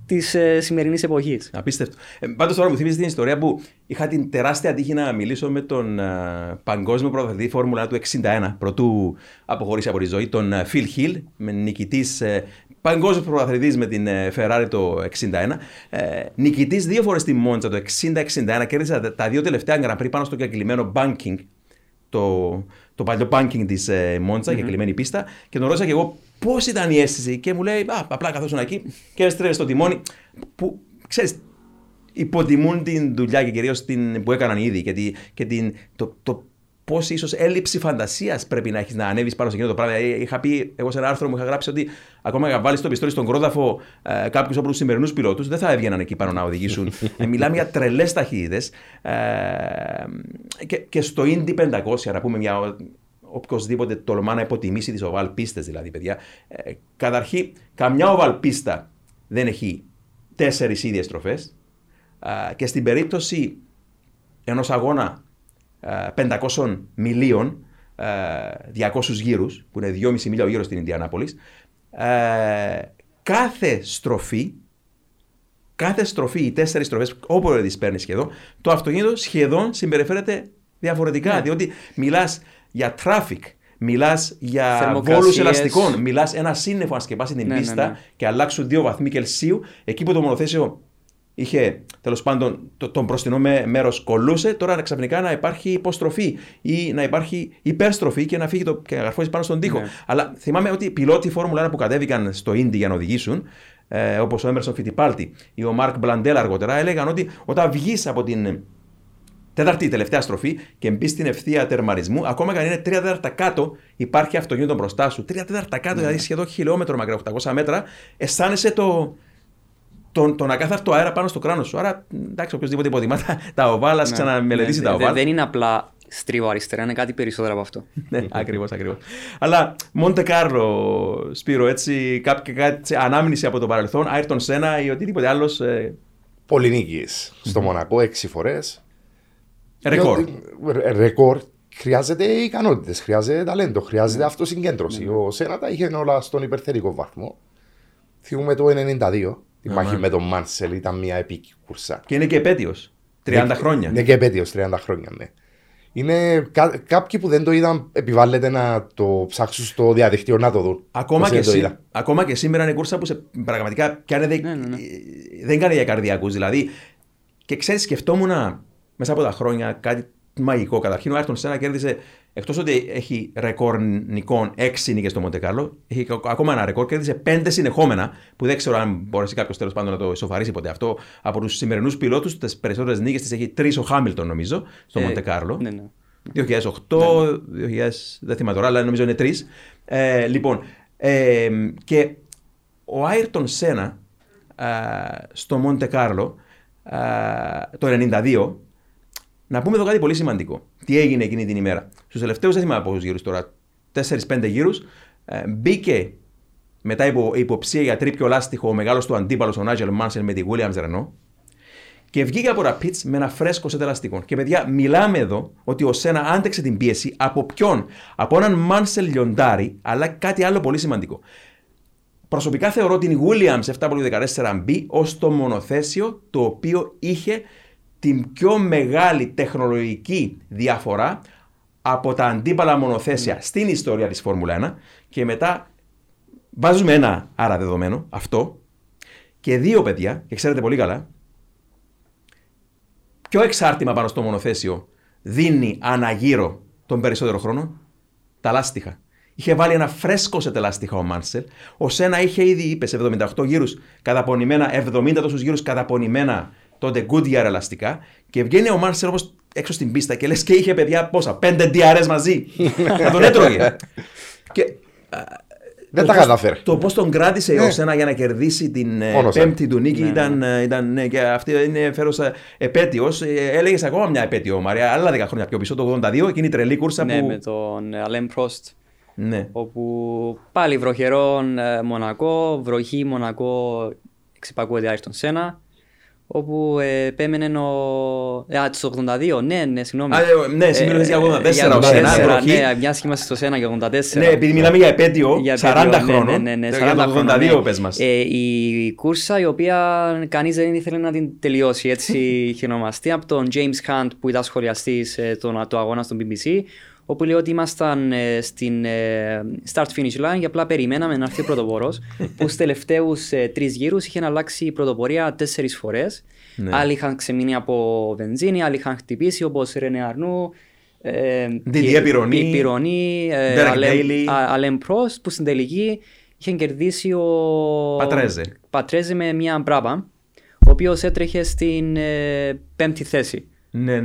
της σημερινής εποχής. Απίστευτο. Πάντως τώρα μου θύμιζε την ιστορία που είχα την τεράστια τύχη να μιλήσω με τον παγκόσμιο πρωταθλητή Φόρμουλα του 1961, πρωτού αποχωρήσει από τη ζωή, τον Phil Hill, νικητής παγκόσμιος πρωταθλητής με την Ferrari το 1961. Νικητής 2 φορές στη Μόντσα το 1960-1961, κέρδισε τα 2 τελευταία Grand Prix πάνω στο κακλυμμένο banking, το παλιό banking της Μόντσα, κακλυμμένη πίστα, και τον ρώτησα και εγώ πώς ήταν η αίσθηση, και μου λέει απλά καθόσουν εκεί και έστρεβε στο τιμόνι, που ξέρεις, υποτιμούν την δουλειά και κυρίως την που έκαναν ήδη και το πώς ίσως έλλειψη φαντασίας πρέπει να έχεις να ανέβεις πάνω σε εκείνο το πράγμα. Είχα πει εγώ σε ένα άρθρο, μου είχα γράψει ότι ακόμα και να βάλεις το πιστόλι στον κρόταφο κάποιους από τους σημερινούς πιλότους δεν θα έβγαιναν εκεί πάνω να οδηγήσουν. Μιλάμε για τρελές ταχύτητες. Και στο Indy 500, να πούμε μια. Οποιοςδήποτε τολμά να υποτιμήσει τις οβαλπίστες, δηλαδή, παιδιά. Καταρχήν, καμιά οβαλπίστα δεν έχει 4 ίδιες στροφές. Και στην περίπτωση ενός αγώνα 500 μιλίων, 200 γύρους, που είναι 2,5 μίλια ο γύρος στην Ιντιανάπολη, κάθε στροφή κάθε στροφή, οι 4 στροφές, όποτε τις παίρνεις σχεδόν, το αυτοκίνητο σχεδόν συμπεριφέρεται διαφορετικά. Yeah. Διότι μιλάς για traffic, μιλάς για βόλους ελαστικών, μιλάς ένα σύννεφο να σκεπάσει την πίστα και αλλάξουν 2 βαθμοί Κελσίου, εκεί που το μονοθέσιο είχε, τέλος πάντων, τον μπροστινό μέρος κολούσε, τώρα ξαφνικά να υπάρχει υποστροφή ή να υπάρχει υπερστροφή και να φύγει και να γαρφώσει πάνω στον τοίχο. Ναι. Αλλά θυμάμαι ότι οι πιλότοι Φόρμουλα 1 που κατέβηκαν στο Ίντι για να οδηγήσουν, όπως ο Έμερσον Φιτιπάλτη ή ο Μάρκ Μπλαντέλ αργότερα, έλεγαν ότι όταν βγεις από την τέταρτη τελευταία στροφή και μπει στην ευθεία τερματισμού, ακόμα και αν είναι 3 τέταρτα κάτω, υπάρχει αυτοκίνητο μπροστά σου. 3 τέταρτα κάτω, δηλαδή σχεδόν χιλιόμετρο μακριά, 800 μέτρα, αισθάνεσαι τον ακάθαρτο αέρα πάνω στο κράνος σου. Άρα, εντάξει, οποιοδήποτε υποδημά τα οβάλα, ξαναμελετήσει τα οβάλα. Δεν είναι απλά στρίβο αριστερά, είναι κάτι περισσότερο από αυτό. Ναι, ακριβώς, ακριβώς. Αλλά Μοντε Κάρλο, Σπύρο, έτσι, κάποια ανάμνηση από το παρελθόν, Άιρτον Σένα ή οτιδήποτε άλλο. Πολυνίκης στο Μονακό 6 φορές. Ρεκόρ. Ρεκόρ. Χρειάζεται ικανότητες, χρειάζεται ταλέντο, χρειάζεται αυτοσυγκέντρωση. Ο Σένα τα είχε όλα στον υπερθερικό βαθμό. Θυμούμε το 1992. Η μάχη με τον Μάνσελ ήταν μια επίκη κουρσά. Και είναι και επέτειος. 30 χρόνια. Είναι και επέτειος, 30 χρόνια, ναι. Είναι κάποιοι που δεν το είδαν, επιβάλλεται να το ψάξουν στο διαδικτύο να το δουν. Ακόμα και σήμερα είναι κουρσά που σε, πραγματικά δεν κάνει για καρδιακούς. Δηλαδή, και ξέρεις, σκεφτόμουν μέσα από τα χρόνια κάτι μαγικό. Καταρχήν, ο Άιρτον Σένα κέρδισε. Εκτός ότι έχει ρεκόρ νικών 6 νίκες στο Μοντε Κάρλο, έχει ακόμα ένα ρεκόρ, κέρδισε 5 συνεχόμενα, που δεν ξέρω αν μπορέσει κάποιος τέλος πάντων να το ισοφαρίσει ποτέ αυτό. Από τους σημερινούς πιλότους, τις περισσότερες νίκες τις έχει 3 ο Χάμιλτον, νομίζω, στο Μοντε Κάρλο. 2008, 2000, δεν θυμάμαι τώρα, αλλά νομίζω είναι 3. Λοιπόν, και ο Άιρτον Σένα στο Μοντε Κάρλο το 1992. Να πούμε εδώ κάτι πολύ σημαντικό. Τι έγινε εκείνη την ημέρα. Στους τελευταίους, δεν θυμάμαι πόσους γύρους τώρα, 4-5 γύρους, μπήκε μετά υποψία για τρίπιο λάστιχο ο μεγάλος του αντίπαλος, ο Νάιτζελ Μάνσελ, με τη Williams Renault, και βγήκε από τα πιτς με ένα φρέσκο σετ ελαστικών. Και παιδιά, μιλάμε εδώ ότι ο Σένα άντεξε την πίεση από ποιον? Από έναν Μάνσελ λιοντάρι, αλλά κάτι άλλο πολύ σημαντικό. Προσωπικά θεωρώ την Williams 7W14B ως το μονοθέσιο το οποίο είχε την πιο μεγάλη τεχνολογική διαφορά από τα αντίπαλα μονοθέσια στην ιστορία της Φόρμουλα 1, και μετά βάζουμε ένα άρα δεδομένο, αυτό, και δύο, παιδιά, και ξέρετε πολύ καλά, ποιο εξάρτημα πάνω στο μονοθέσιο δίνει αναγύρω τον περισσότερο χρόνο? Τα λάστιχα. Είχε βάλει ένα φρέσκο σε τελάστιχα ο Μάνσελ. Ο Σένα είχε ήδη, είπε, σε 78 γύρους καταπονημένα, 70 τόσους γύρους καταπονημένα τότε Goodyear ελαστικά, και βγαίνει ο Μάνσελ όπως έξω στην πίστα και λες, και είχε, παιδιά, πόσα, 5 DRS μαζί. Να τον έτρωγε. Και, δεν τα καταφέρει. Το πώς τον κράτησε ο Σένα για να κερδίσει την πέμπτη του νίκη ήταν, και αυτή είναι φέρουσα επέτειος. Έλεγες ακόμα μια επέτειο, Μαρία, άλλα 10 χρόνια πιο πίσω, το 82, εκείνη η τρελή κούρσα που... Ναι, με τον Αλέν Πρόστ. Ναι. Όπου πάλι βροχερό Μονακό, βροχή Μονακό, εξυπακούεται Άιρτον Σένα. Όπου επέμενε ο... Α, τους 82, συγγνώμη. Ναι, συγγνώμη, για 84 ο Σένα. Ναι, μια σχήμαση στο Σένα για 84. Ναι, επειδή μιλάμε για επέτειο, 40 χρόνων. Ναι, 42 πες μας. Η κούρσα η οποία κανείς δεν ήθελε να την τελειώσει, έτσι είχε ονομαστεί, από τον James Hunt που ήταν σχολιαστής του αγώνα στον BBC, όπου λέει ότι ήμασταν στην start-finish line και απλά περιμέναμε να έρθει ο πρωτοπόρος, που στους τελευταίους 3 γύρους είχε αλλάξει η πρωτοπορία 4 φορές. Ναι. Άλλοι είχαν ξεμείνει από βενζίνη, άλλοι είχαν χτυπήσει, όπως Ρενέ Αρνού, Πιρονί, Αλέν Πρόστ, που στην τελική είχε κερδίσει ο Πατρέζε με μια Brabham, ο οποίος έτρεχε στην 5η θέση. Ναι.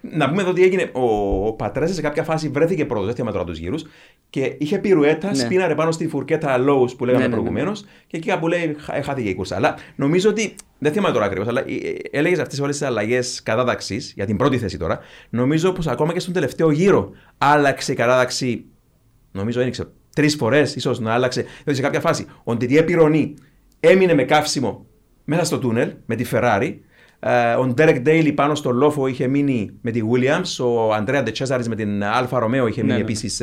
Να πούμε εδώ τι έγινε. Ο Πατρέζε σε κάποια φάση βρέθηκε πρώτος, δεν θυμάμαι τώρα τους γύρους, και είχε πυρουέτα, σπίναρε πάνω στη φουρκέτα Lowe's που λέγαμε προηγουμένως, και εκεί κάπου λέει χάθηκε η κούρσα. Αλλά νομίζω ότι, δεν θυμάμαι τώρα ακριβώς, αλλά έλεγες αυτές όλες τις αλλαγές κατάταξης για την πρώτη θέση τώρα. Νομίζω πως ακόμα και στον τελευταίο γύρο άλλαξε η κατάταξη. Νομίζω ένιξε 3 φορές, ίσως να άλλαξε. Δηλαδή σε κάποια φάση ο Ντιδιέ Πιρονί έμεινε με καύσιμο μέσα στο τούνελ με τη Ferrari. Ο Ντέρεκ Ντέιλι πάνω στο λόφο είχε μείνει με τη Williams, ο Αντρέα Ντετσέζαρης με την Αλφα Ρωμαίο είχε μείνει επίσης,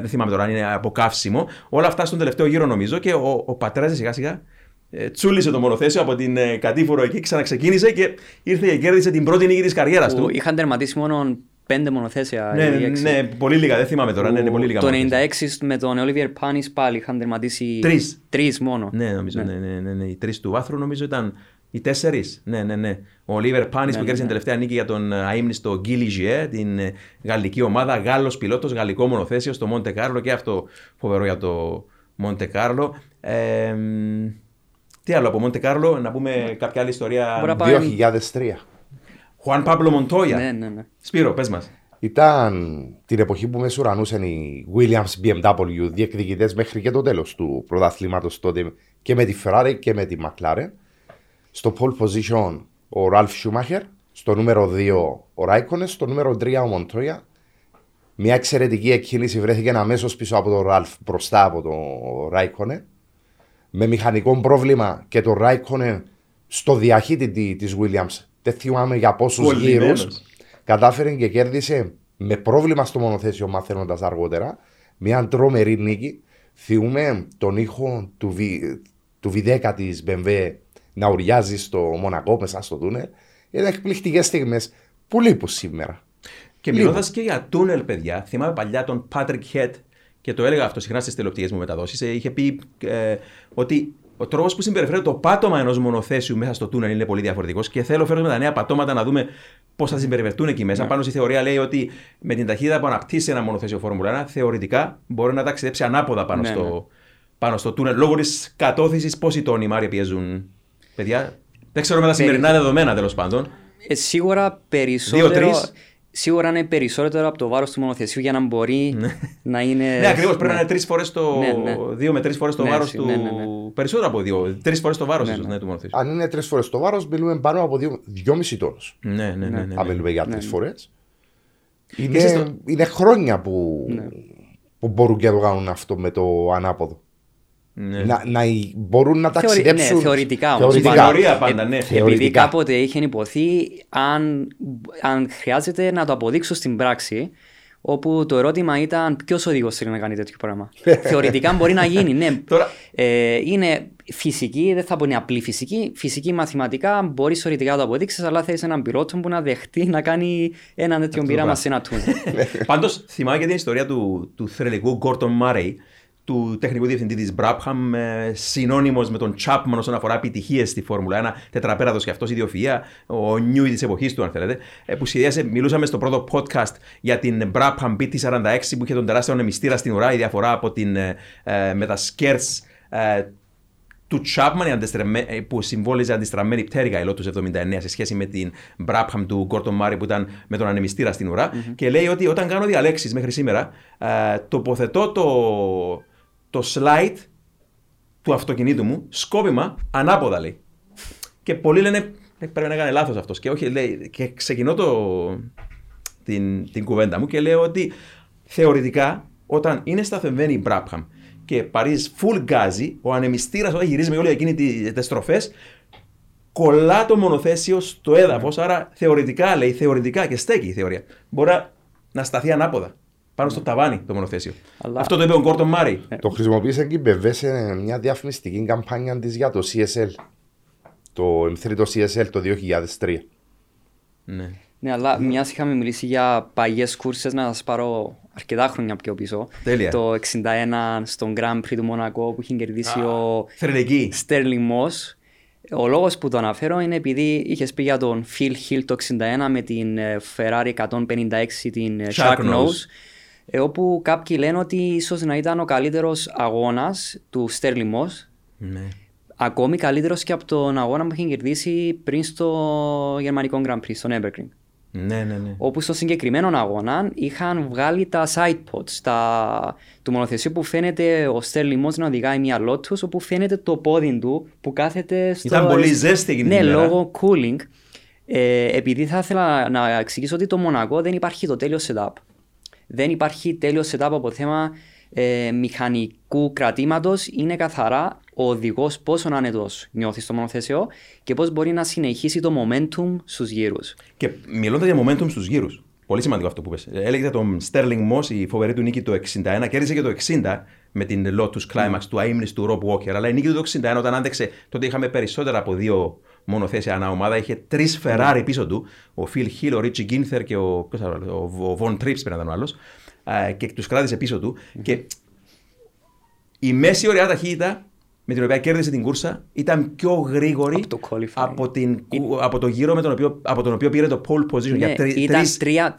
δεν θυμάμαι τώρα αν είναι από καύσιμο. Όλα αυτά στον τελευταίο γύρο νομίζω, και ο Πατρέζε σιγά σιγά Τσούλησε το μονοθέσιο από την κατήφορο εκεί, ξαναξεκίνησε και ήρθε και κέρδισε την πρώτη νίκη της καριέρας του. Είχαν τερματίσει μόνο 5 μονοθέσια. Ναι, πολύ λίγα, δεν θυμάμαι τώρα. Ναι, πολύ λίγα. Το 96 με τον Olivier Panis πάλι είχαν τερματίσει 3 μόνο. Ναι, νομίζω. Ναι. Οι 3 του βάθρου νομίζω ήταν. Οι 4. Ναι. Ο Olivier Panis που κέρδισε την τελευταία νίκη για τον αείμνηστο Guy Ligier, την γαλλική ομάδα, Γάλλος πιλότος, γαλλικό μονοθέσιο στο Monte Carlo, και αυτό φοβερό για το Monte Carlo. Τι άλλο από Μοντε Κάρλο, να πούμε κάποια άλλη ιστορία. 2003. Χουάν Παμπλο Μοντόγια. Ναι. Σπύρο, πες μας. Ήταν την εποχή που μεσουρανούσαν οι Williams BMW διεκδικητές μέχρι και το τέλος του πρωταθλήματος τότε, και με τη Ferrari και με τη McLaren. Στο pole position ο Ραλφ Σουμάχερ, στο νούμερο 2 ο Ράικονεν, στο νούμερο 3 ο Μοντόγια. Μια εξαιρετική εκκίνηση, βρέθηκε αμέσως πίσω από τον Ραλφ, μπροστά από τον Ράικονεν. Με μηχανικό πρόβλημα, και το Ράικονεν στο διαχύτη της Williams, δεν θυμάμαι για πόσους γύρους, κατάφερε και κέρδισε με πρόβλημα στο μονοθέσιο, μαθαίνοντας αργότερα, μια τρομερή νίκη. Θυμούμε τον ήχο του V10 της BMW να ουριάζει στο Μονακό μέσα στο τούνελ. Είναι εκπληκτικές στιγμές που λείπουν σήμερα. Και μιλώντας και για τούνελ, παιδιά, θυμάμαι παλιά τον Patrick Head. Και το έλεγα αυτό συχνά στις τηλεοπτικές μου μεταδόσεις. Είχε πει ότι ο τρόπος που συμπεριφέρεται το πάτωμα ενός μονοθέσιου μέσα στο τούνελ είναι πολύ διαφορετικός. Και θέλω φέρνουμε τα νέα πατώματα να δούμε πώς θα συμπεριφερθούν εκεί μέσα. Yeah. Πάνω στη θεωρία λέει ότι με την ταχύτητα που αναπτύσσει ένα μονοθέσιο Φόρμουλα 1, θεωρητικά μπορεί να ταξιδέψει ανάποδα πάνω στο τούνελ. Λόγω της κατώθησης, πόσοι τόνοι Μάρια πιέζουν, παιδιά. Δεν ξέρω με τα σημερινά δεδομένα, τέλος πάντων. Σίγουρα περισσότερο. 2-3. Σίγουρα είναι περισσότερο από το βάρος του μονοθεσίου για να μπορεί να είναι. Ναι, ακριβώς. Πρέπει να είναι 2 με 3 φορές το βάρος του. Περισσότερο από 2. 3 φορές το βάρος ίσως του μονοθεσίου. Αν είναι 3 φορές το βάρος, μιλούμε πάνω από 2,5 τόνους. Ναι. Αν μιλούμε για 3 φορές. Είναι χρόνια που μπορούν και να το κάνουν αυτό με το ανάποδο. Ναι. Να μπορούν να ταξιδέψουν. Ναι, θεωρητικά όμως. Θεωρία πάντα, ναι. Επειδή κάποτε είχε υποθεί αν χρειάζεται να το αποδείξω στην πράξη, όπου το ερώτημα ήταν ποιος οδηγός θέλει να κάνει τέτοιο πράγμα. Θεωρητικά μπορεί να γίνει, ναι. Είναι φυσική, δεν θα πω είναι απλή φυσική. Φυσική μαθηματικά μπορεί θεωρητικά να το αποδείξεις, αλλά θέλεις έναν πιλότο που να δεχτεί να κάνει έναν τέτοιο πείραμα σε ένα τούνελ. Πάντως θυμάμαι και την ιστορία του θρελικού Gordon Murray, του τεχνικού διευθυντή της Brabham, συνώνυμος με τον Chapman όσον αφορά επιτυχίες στη Φόρμουλα. Ένα τετραπέραδος και αυτός ιδιοφυΐα, ο Newey της εποχής του, αν θέλετε. Που σχεδιάσε, μιλούσαμε στο πρώτο podcast για την Brabham BT46 που είχε τον τεράστιο ανεμιστήρα στην ουρά, η διαφορά από με τα σκέρτς του Chapman που συμβόλιζε αντιστραμμένη πτέρυγα η Lotus 79 σε σχέση με την Brabham του Gordon Murray που ήταν με τον ανεμιστήρα στην ουρά. Mm-hmm. Και λέει ότι όταν κάνω διαλέξεις μέχρι σήμερα, τοποθετώ το slide του αυτοκινήτου μου, σκόπιμα, ανάποδα, λέει. Και πολλοί λένε, πρέπει να κάνει λάθος αυτός. Και όχι, λέει, και ξεκινώ την κουβέντα μου και λέω ότι θεωρητικά, όταν είναι σταθμευμένη η Brabham και παρίζεις full γκάζι, ο ανεμιστήρας όταν γυρίζει με όλες εκείνες τις στροφές, κολλά το μονοθέσιο στο έδαφος, άρα θεωρητικά, λέει, και στέκει η θεωρία. Μπορεί να σταθεί ανάποδα. Πάνω στο ταβάνι το μονοθέσιο. Αλλά... Αυτό το είπε ο Γκόρντον Μάρι. Το χρησιμοποίησε και η Μπεβέ σε μια διαφημιστική καμπάνια της για το CSL. Το M3 το CSL το 2003. Ναι, αλλά μιας είχαμε μιλήσει για παλιές κούρσες, να σας πάρω αρκετά χρόνια πιο πίσω. Τέλεια. Το 1961 στον Grand Prix του Μονακό που είχε κερδίσει ο Sterling Moss. Ο λόγος που το αναφέρω είναι επειδή είχες πει για τον Phil Hill το 1961 με την Ferrari 156 την Shark Nose. Όπου κάποιοι λένε ότι ίσως να ήταν ο καλύτερος αγώνας του Sterling Moss. Ναι. Ακόμη καλύτερος και από τον αγώνα που είχε κερδίσει πριν στο γερμανικό Grand Prix, στον Nürburgring. Ναι. Όπου στο συγκεκριμένο αγώνα είχαν βγάλει τα side pods του μονοθεσίου που φαίνεται ο Sterling Moss να οδηγάει μια Lotus, όπου φαίνεται το πόδι του που κάθεται στο... Ήταν πολύ ζέστη εκείνη την ημέρα. Ναι, λόγω cooling. Επειδή θα ήθελα να εξηγήσω ότι το Μονακό δεν υπάρχει το τέλειο setup. Δεν υπάρχει τέλειο setup από θέμα μηχανικού κρατήματος. Είναι καθαρά ο οδηγός πόσο άνετος νιώθει στο μονοθέσιο και πώς μπορεί να συνεχίσει το momentum στους γύρους. Και μιλώντας για momentum στους γύρους, ο Πολύ σημαντικό αυτό που πες. Έλεγε τον Sterling Moss, η φοβερή του νίκη το 61, κέρδισε και το 60 με την Lotus Climax του αείμνηστου του Rob Walker. Αλλά η νίκη του το 61, όταν άντεξε, τότε είχαμε περισσότερα από δύο μονοθέσια ανά ομάδα. Είχε τρεις Ferrari πίσω του, ο Phil Hill, ο Richie Ginther και ο Von Trips, πρέπει να ήταν ο άλλος, και τους κράτησε πίσω του. Και η μέση ωριά ταχύτητα με την οποία κέρδισε την κούρσα ήταν πιο γρήγορη από το γύρο με τον οποίο, από τον οποίο πήρε το pole position, ναι, για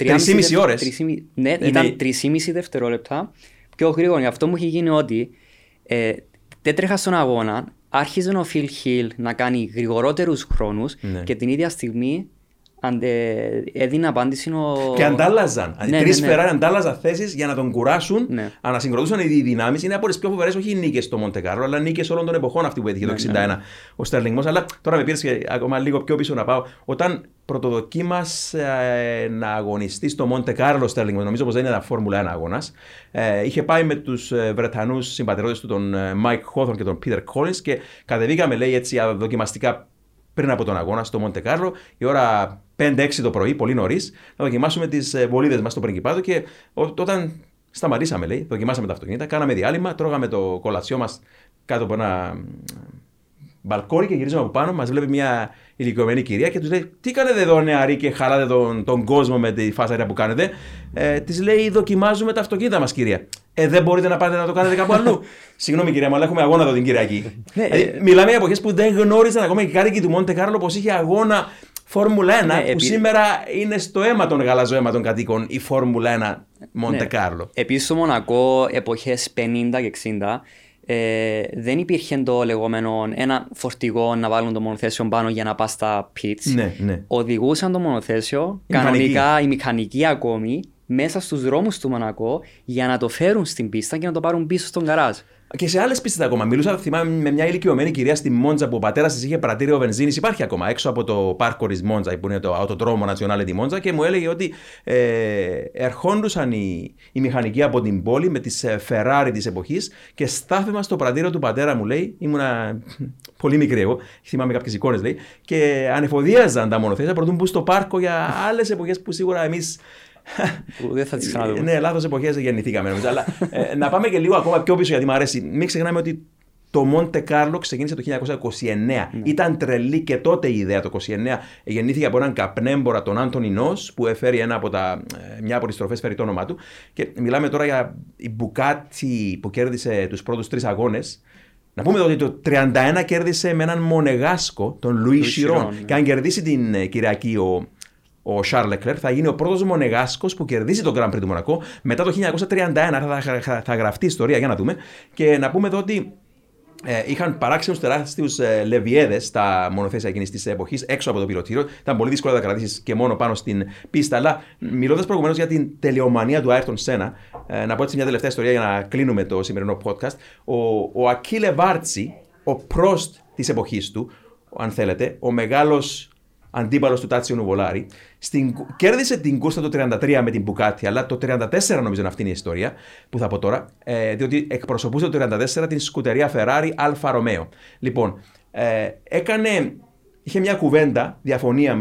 3,5 ώρες. Ναι, ήταν 3,5 δευτερόλεπτα πιο γρήγορη. Αυτό μου είχε γίνει ότι δεν τρέχα στον αγώνα, άρχιζε ο Phil Hill να κάνει γρηγορότερους χρόνους, ναι, και την ίδια στιγμή έδινε απάντηση ο... Και αντάλλαζαν. Ναι, τρεις Ferrari, ναι, αντάλλαζαν θέσεις για να τον κουράσουν, ναι, ανασυγκροτούσαν οι δυνάμεις. Είναι από τις πιο φοβερές, όχι οι νίκες στο Monte Carlo, αλλά νίκες όλων των εποχών αυτή που έτυχε, ναι, το 1961, ναι, ο Sterling Moss. Αλλά τώρα με πήρες και ακόμα λίγο πιο πίσω να πάω. Όταν πρωτοδοκίμασε να αγωνιστεί στο Monte Carlo Sterling Moss, νομίζω πως δεν ήταν Formula 1 αγώνας, είχε πάει με τους Βρετανούς συμπατριώτες του, τον Mike Hawthorn και τον Peter Collins, και κατεβήκαμε, λέει, έτσι δοκιμαστικά πριν από τον αγώνα στο Monte Carlo, η ώρα 5-6 το πρωί, πολύ νωρίς, να δοκιμάσουμε τις βολίδες μας στο Πριγκιπάτο. Και όταν σταματήσαμε, λέει, δοκιμάσαμε τα αυτοκίνητα, κάναμε διάλειμμα, τρώγαμε το κολατσιό μας κάτω από ένα μπαλκόνι και γυρίζουμε από πάνω. Μας βλέπει μια ηλικιωμένη κυρία και τους λέει: «Τι κάνετε εδώ, νεαροί, και χαράτε τον κόσμο με τη φασαρία που κάνετε?» Της λέει: «Δοκιμάζουμε τα αυτοκίνητα μας, κυρία». Δεν μπορείτε να πάτε να το κάνετε κάπου αλλού?» «Συγγνώμη, κυρία μου, αλλά έχουμε αγώνα εδώ την Κυριακή». Μιλάμε για εποχές που δεν γνώριζαν ακόμα και οι κάτοικοι του Monte Carlo πως είχε αγώνα Φόρμουλα 1, που σήμερα είναι στο αίμα των γαλαζοαίματων κατοίκων η Φόρμουλα 1 Monte Carlo. Επίσης στο Μονακό, εποχές 50 και 60, δεν υπήρχε το λεγόμενο ένα φορτηγό να βάλουν το μονοθέσιο πάνω για να πά στα pits. Ναι, ναι. Οδηγούσαν το μονοθέσιο κανονικά οι μηχανικοί ακόμη μέσα στους δρόμους του Μονακό για να το φέρουν στην πίστα και να το πάρουν πίσω στον γκαράζ. Και σε άλλες πίστες ακόμα. Μιλούσα, θυμάμαι, με μια ηλικιωμένη κυρία στη Μόντζα που ο πατέρας της είχε παρατήριο βενζίνης. Υπάρχει ακόμα έξω από το πάρκο της Μόντζα, που είναι το Autodromo Nazionale di Monza, και μου έλεγε ότι ερχόντουσαν οι μηχανικοί από την πόλη με τις Ferrari της εποχής και στάθευαν στο παρατήριο του πατέρα μου, λέει. Ήμουνα πολύ μικρή εγώ, θυμάμαι κάποιες εικόνες, λέει, και ανεφοδίαζαν τα μονοθέσια προτού μπουν στο πάρκο για άλλες εποχές που σίγουρα εμείς. Δεν θα τις ξαναδούμε. Ναι, λάθος εποχές γεννηθήκαμε, νομίζω. Αλλά να πάμε και λίγο ακόμα πιο πίσω, γιατί μου αρέσει. Μην ξεχνάμε ότι το Monte Carlo ξεκίνησε το 1929. Ήταν τρελή και τότε η ιδέα. Το 1929 γεννήθηκε από έναν καπνέμπορα, τον Άντονι Νος, που έφερε μια από τις τροφές, φέρει το όνομά του. Και μιλάμε τώρα για η Μπουκάτι που κέρδισε τους πρώτους τρεις αγώνες. Να πούμε εδώ ότι το 1931 κέρδισε με έναν Μονεγάσκο, τον Λουί Σιρόν. Και αν κερδίσει την Κυριακή ο Charles Leclerc, θα γίνει ο πρώτος Μονεγάσκος που κερδίζει τον Grand Prix του Μονακό μετά το 1931. Θα γραφτεί ιστορία, για να δούμε. Και να πούμε εδώ ότι είχαν παράξενους τεράστιους λεβιέδες στα μονοθέσια εκείνης της εποχής έξω από το πιλωτήριο. Ήταν πολύ δύσκολο να τα κρατήσεις και μόνο πάνω στην πίστα. Αλλά μιλώντας προηγουμένως για την τελειομανία του Ayrton Senna, να πω έτσι μια τελευταία ιστορία για να κλείνουμε το σημερινό podcast. Ο Ακίλε Βάρτσι, ο Πρόστ της εποχής του, αν θέλετε, ο μεγάλος αντίπαλος του Τάτσιο Νουβολάρη, κέρδισε την κούρσα το 1933 με την Μπουκάτι, αλλά το 1934 νομίζω είναι αυτή είναι η ιστορία που θα πω τώρα, διότι εκπροσωπούσε το 1934 την σκουτερία Ferrari Αλφα Ρωμαίο. Λοιπόν, είχε μια κουβέντα, διαφωνία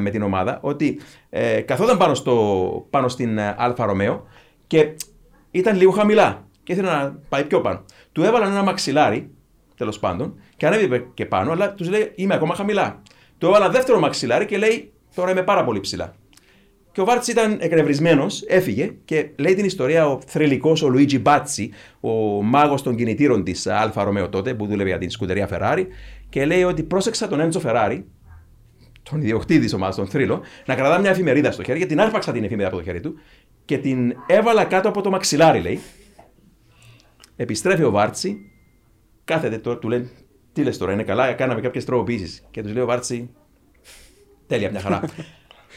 με την ομάδα, ότι καθόταν πάνω στην Αλφα Ρωμαίο και ήταν λίγο χαμηλά και ήθελε να πάει πιο πάνω. Του έβαλαν ένα μαξιλάρι, τέλος πάντων, και ανέβηκε και πάνω, αλλά τους λέει: «Είμαι ακόμα χαμηλά». Το έβαλα δεύτερο μαξιλάρι και λέει: «Τώρα είμαι πάρα πολύ ψηλά». Και ο Βάρτς ήταν εκνευρισμένος, έφυγε και λέει την ιστορία ο θρυλικός ο Λουίτζι Μπάτσι, ο μάγος των κινητήρων της Αλφα Ρωμαίο τότε, που δούλευε για την σκουτερία Φεράρι, και λέει ότι πρόσεξα τον Έντσο Φεράρι, τον ιδιοκτήτη της ομάδας, τον θρύλο, να κρατά μια εφημερίδα στο χέρι, και την άρπαξα την εφημερίδα από το χέρι του και την έβαλα κάτω από το μαξιλάρι, λέει. Επιστρέφει ο Βάρτσι, κάθεται τώρα, του λέει: «Τι λες τώρα, είναι καλά, κάναμε κάποιες τροποποιήσεις?» Και τους λέει ο Βάρτσι: «Τέλεια, μια χαρά».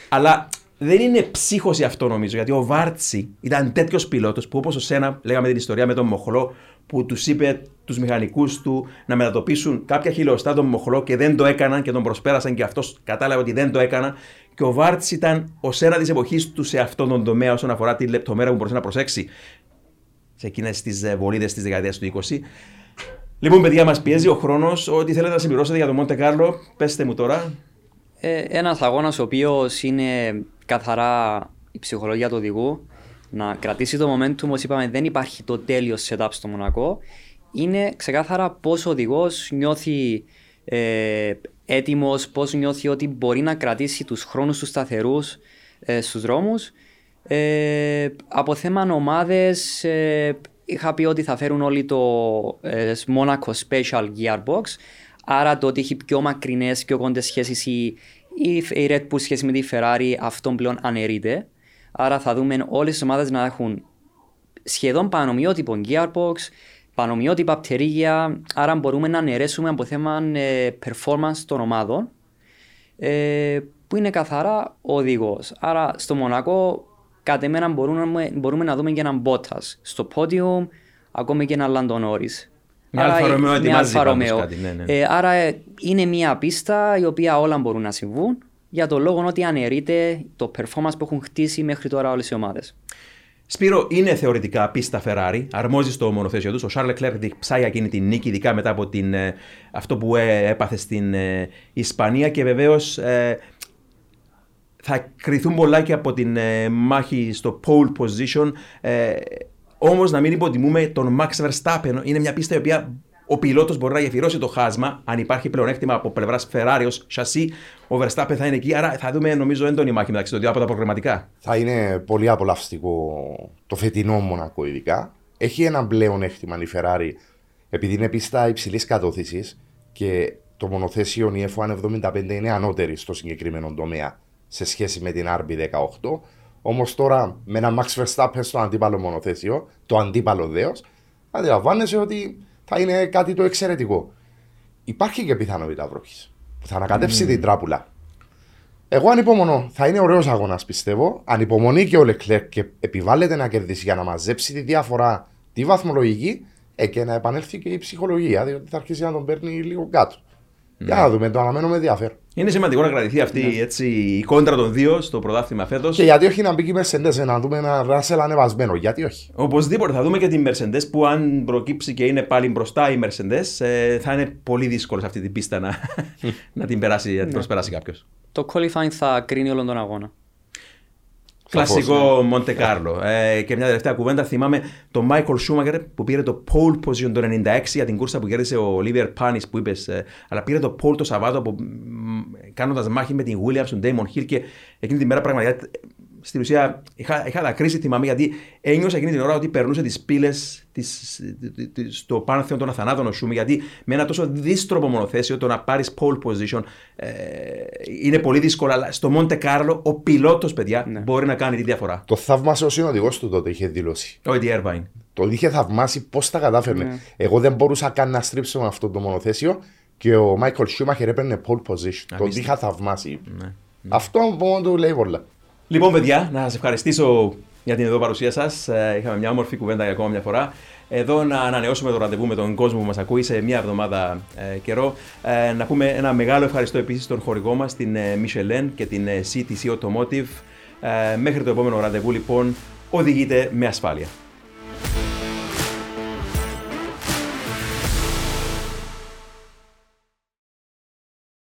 Αλλά δεν είναι ψύχωση αυτό, νομίζω, γιατί ο Βάρτσι ήταν τέτοιος πιλότος που, όπως ο Σένα, λέγαμε την ιστορία με τον μοχλό, που τους είπε τους μηχανικούς του να μετατοπίσουν κάποια χιλιοστά τον μοχλό και δεν το έκαναν και τον προσπέρασαν, και αυτός κατάλαβε ότι δεν το έκαναν. Και ο Βάρτσι ήταν ο Σένα της εποχής του σε αυτόν τον τομέα, όσον αφορά τη λεπτομέρεια που μπορούσε να προσέξει σε εκείνες τις βολίδες της δεκαετίας του 20. Λοιπόν, παιδιά, μας πιέζει ο χρόνος. Ό,τι θέλετε να συμπληρώσετε για το Monte Carlo, πέστε μου τώρα. Ένας αγώνας ο οποίος είναι καθαρά η ψυχολογία του οδηγού, να κρατήσει το momentum. Όπως είπαμε, δεν υπάρχει το τέλειο setup στο Μονακό. Είναι ξεκάθαρα πώς ο οδηγός νιώθει έτοιμος, πώς νιώθει ότι μπορεί να κρατήσει τους χρόνους τους σταθερούς στους δρόμους. Από θέμα ομάδες, είχα πει ότι θα φέρουν όλοι το Monaco Special Gearbox. Άρα το ότι έχει πιο μακρινές, πιο κοντές σχέσεις η Red Bull σχέση με τη Ferrari, αυτόν πλέον αναιρείται. Άρα θα δούμε όλες τις ομάδες να έχουν σχεδόν πανομοιότυπο Gearbox, πανομοιότυπα πτερίγια. Άρα μπορούμε να αναιρέσουμε από θέμα performance των ομάδων, που είναι καθαρά ο οδηγός. Άρα στο Μονακό, κατ' εμένα, μπορούμε να δούμε και έναν Bottas στο podium, ακόμη και έναν Lando Norris. Μια Αλφα Ρωμαίο. Άρα είναι μια πίστα η οποία όλα μπορούν να συμβούν, για το λόγο ότι αναιρείται το performance που έχουν χτίσει μέχρι τώρα όλες οι ομάδες. Σπύρο, είναι θεωρητικά πίστα Ferrari, αρμόζει στο μονοθέσιο του. Ο Charles Leclerc διψάει εκείνη την νίκη, ειδικά μετά από αυτό που έπαθε στην Ισπανία, και βεβαίως θα κριθούν πολλά και από την μάχη στο pole position. Όμως να μην υποτιμούμε τον Max Verstappen. Είναι μια πίστα η οποία ο πιλότος μπορεί να γεφυρώσει το χάσμα. Αν υπάρχει πλεονέκτημα από πλευράς Ferrari ως σασί, ο Verstappen θα είναι εκεί. Άρα θα δούμε, νομίζω, έντονη μάχη μεταξύ των δύο από τα προγραμματικά. Θα είναι πολύ απολαυστικό το φετινό Μονακό, ειδικά. Έχει ένα πλεονέκτημα η Ferrari, επειδή είναι πίστα υψηλής κατώθησης και το μονοθέσιο η F175 είναι ανώτερη στο συγκεκριμένο τομέα σε σχέση με την RB18. Όμως τώρα με ένα Max Verstappen στο αντίπαλο μονοθέσιο, το αντίπαλο δέος, αντιλαμβάνεσαι ότι θα είναι κάτι το εξαιρετικό. Υπάρχει και πιθανότητα βροχής που θα ανακατεύσει την τράπουλα. Εγώ ανυπομονώ. Θα είναι ωραίος αγώνας, πιστεύω. Ανυπομονεί και ο Leclerc και επιβάλλεται να κερδίσει για να μαζέψει τη διαφορά τη βαθμολογική και να επανέλθει και η ψυχολογία, διότι θα αρχίσει να τον παίρνει λίγο κάτω. Για να δούμε, το αναμένουμε ενδιαφέρον. Είναι σημαντικό να κρατηθεί αυτή η κόντρα των δύο στο πρωτάθλημα φέτος. Και γιατί όχι να μπει και η Mercedes, να δούμε ένα Russell ανεβασμένο, γιατί όχι. Οπωσδήποτε θα δούμε και την Mercedes, που αν προκύψει και είναι πάλι μπροστά η Mercedes, θα είναι πολύ δύσκολο σε αυτή την πίστα να την προσπεράσει κάποιος. Το qualifying θα κρίνει όλον τον αγώνα. Κλασικό Μοντε Κάρλο. Και μια τελευταία κουβέντα. Θυμάμαι τον Michael Schumacher που πήρε το pole position το 1996 για την κούρσα που κέρδισε ο Oliver Panis που είπες. Αλλά πήρε το pole το Σαββάτο κάνοντας μάχη με την Williams, τον Damon Hill, και εκείνη την μέρα πραγματικά στην ουσία είχα δακρύσει, θυμάμαι, γιατί ένιωσα εκείνη την ώρα ότι περνούσε τις πύλες στο πάνθεο των αθανάτων ο Σούμι. Γιατί με ένα τόσο δύστροπο μονοθέσιο το να πάρεις pole position είναι πολύ δύσκολο. Αλλά στο Μοντε Κάρλο ο πιλότος, παιδιά, μπορεί να κάνει τη διαφορά. Το θαύμασε ο συνοδηγός του τότε, είχε δηλώσει. Ο Eddie Irvine. Το είχε θαυμάσει πώς τα κατάφερνε. Εγώ δεν μπορούσα καν να στρίψω με αυτό το μονοθέσιο και ο Μάικλ Σούμαχερ έπαιρνε pole position. Το είχα θαυμάσει. Αυτό μόνο του λέει πολλά. Λοιπόν, παιδιά, να σας ευχαριστήσω για την εδώ παρουσία σας. Είχαμε μια όμορφη κουβέντα για ακόμα μια φορά. Εδώ να ανανεώσουμε το ραντεβού με τον κόσμο που μας ακούει σε μια εβδομάδα καιρό. Να πούμε ένα μεγάλο ευχαριστώ επίσης στον χορηγό μας, την Michelin και την CTC Automotive. Μέχρι το επόμενο ραντεβού, λοιπόν, οδηγείτε με ασφάλεια.